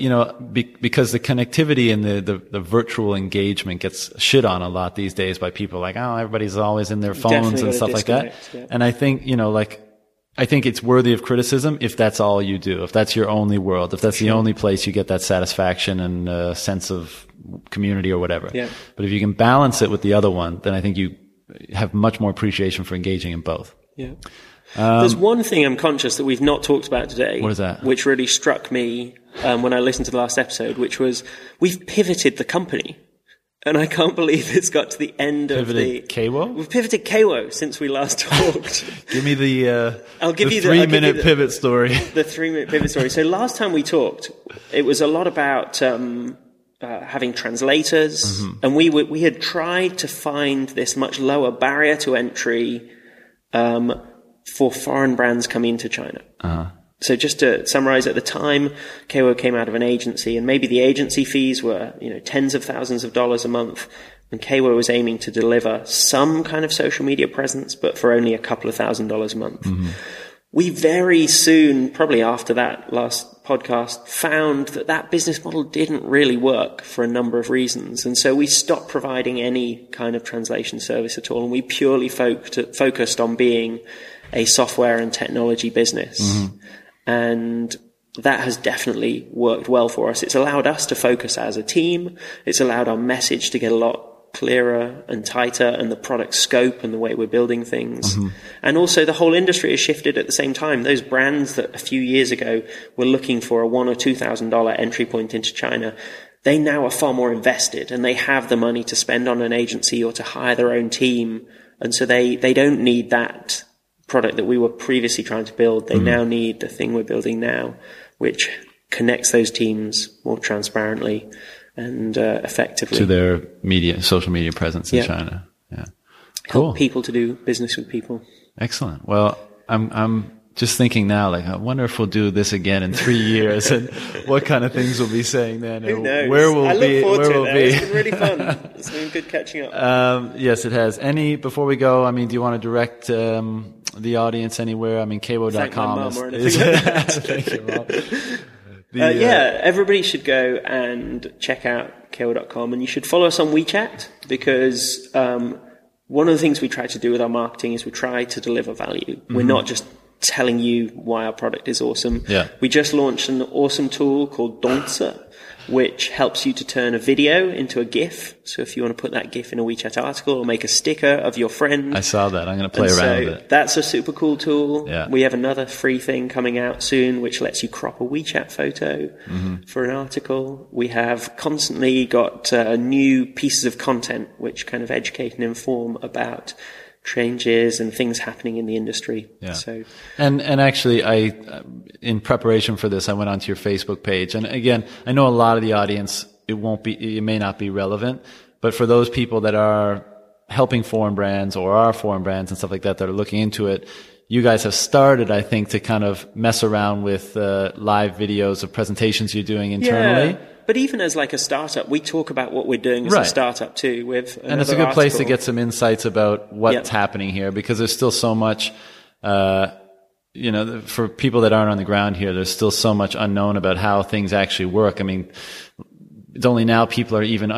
because the connectivity and the virtual engagement gets shit on a lot these days by people, like, oh, everybody's always in their phones and stuff like that. Yeah. And I think, I think it's worthy of criticism if that's all you do, if that's your only world, if that's the only place you get that satisfaction and sense of community or whatever. Yeah. But if you can balance it with the other one, then I think you have much more appreciation for engaging in both. Yeah. There's one thing I'm conscious that we've not talked about today. What is that? Which really struck me when I listened to the last episode, which was we've pivoted the company. And I can't believe it's got to the end of the... Kawo? We've pivoted Kawo since we last talked. Give me the 3-minute pivot story. The 3-minute pivot story. So last time we talked, it was a lot about having translators. Mm-hmm. And we had tried to find this much lower barrier to entry for foreign brands coming into China. Uh-huh. So just to summarize, at the time, Kawo came out of an agency, and maybe the agency fees were, tens of thousands of dollars a month. And Kawo was aiming to deliver some kind of social media presence, but for only a couple of $1,000s a month. Mm-hmm. we very soon, probably after that last podcast, found that that business model didn't really work for a number of reasons. And so we stopped providing any kind of translation service at all, and we purely focused on being a software and technology business. Mm-hmm. And that has definitely worked well for us. It's allowed us to focus as a team. It's allowed our message to get a lot clearer and tighter, and the product scope and the way we're building things. Mm-hmm. And also the whole industry has shifted at the same time. Those brands that a few years ago were looking for a $1,000 or $2,000 entry point into China, they now are far more invested, and they have the money to spend on an agency or to hire their own team. And so they don't need that product that we were previously trying to build. They mm-hmm. now need the thing we're building now, which connects those teams more transparently and effectively to their media, social media presence in yeah. China. Yeah, cool. Help people to do business with people. Excellent. Well, I'm just thinking now, like, I wonder if we'll do this again in 3 years, and what kind of things we'll be saying then. Who knows? Where we'll be. Where we'll be. It's been really fun. It's been good catching up. Yes, it has. Before we go, I mean, do you want to direct the audience anywhere? I mean, kawo.com is. Thank you, Mom. Everybody should go and check out kawo.com, and you should follow us on WeChat, because one of the things we try to do with our marketing is we try to deliver value. Mm-hmm. We're not just telling you why our product is awesome. Yeah. We just launched an awesome tool called Doncer, which helps you to turn a video into a GIF. So if you want to put that GIF in a WeChat article or make a sticker of your friend. I saw that. I'm going to play around with it. That's a super cool tool. Yeah. We have another free thing coming out soon, which lets you crop a WeChat photo mm-hmm. for an article. We have constantly got new pieces of content which kind of educate and inform about changes and things happening in the industry. Yeah. So, and actually, I, in preparation for this, I went onto your Facebook page. And again, I know a lot of the audience, it may not be relevant, but for those people that are helping foreign brands or are foreign brands and stuff like that, that are looking into it, you guys have started, I think, to kind of mess around with live videos of presentations you're doing internally. Yeah. But even as like a startup, we talk about what we're doing as right. a startup too. And it's a good article. Place to get some insights about what's yep. happening here, because there's still so much, for people that aren't on the ground here, there's still so much unknown about how things actually work. I mean, it's only now people are even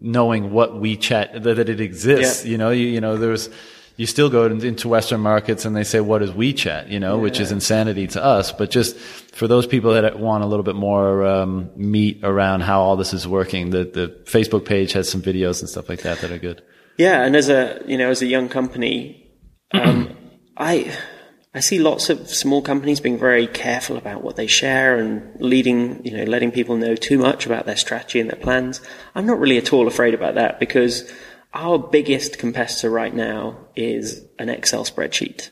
knowing what WeChat, that it exists. Yep. You still go into Western markets and they say, what is WeChat, which is insanity to us. But just for those people that want a little bit more meat around how all this is working, the Facebook page has some videos and stuff like that that are good. Yeah. And as a young company, I see lots of small companies being very careful about what they share and letting people know too much about their strategy and their plans. I'm not really at all afraid about that, because our biggest competitor right now is an Excel spreadsheet.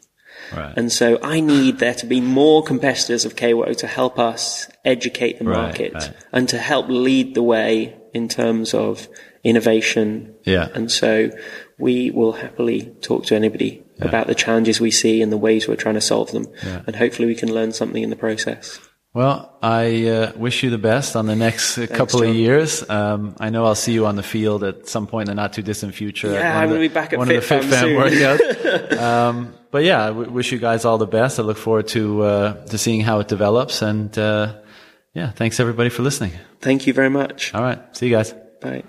Right. And so I need there to be more competitors of Kawo to help us educate the market and to help lead the way in terms of innovation. Yeah. And so we will happily talk to anybody about the challenges we see and the ways we're trying to solve them. Yeah. And hopefully we can learn something in the process. Well, I wish you the best on the next couple of years. I know I'll see you on the field at some point in the not-too-distant future. Yeah, I'm going to be back at FitFam soon. But yeah, I wish you guys all the best. I look forward to seeing how it develops. And thanks everybody for listening. Thank you very much. All right, see you guys. Bye.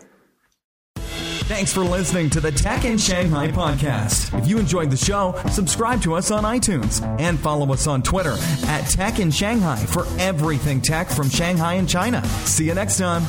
Thanks for listening to the Tech in Shanghai podcast. If you enjoyed the show, subscribe to us on iTunes and follow us on Twitter @TechInShanghai for everything tech from Shanghai and China. See you next time.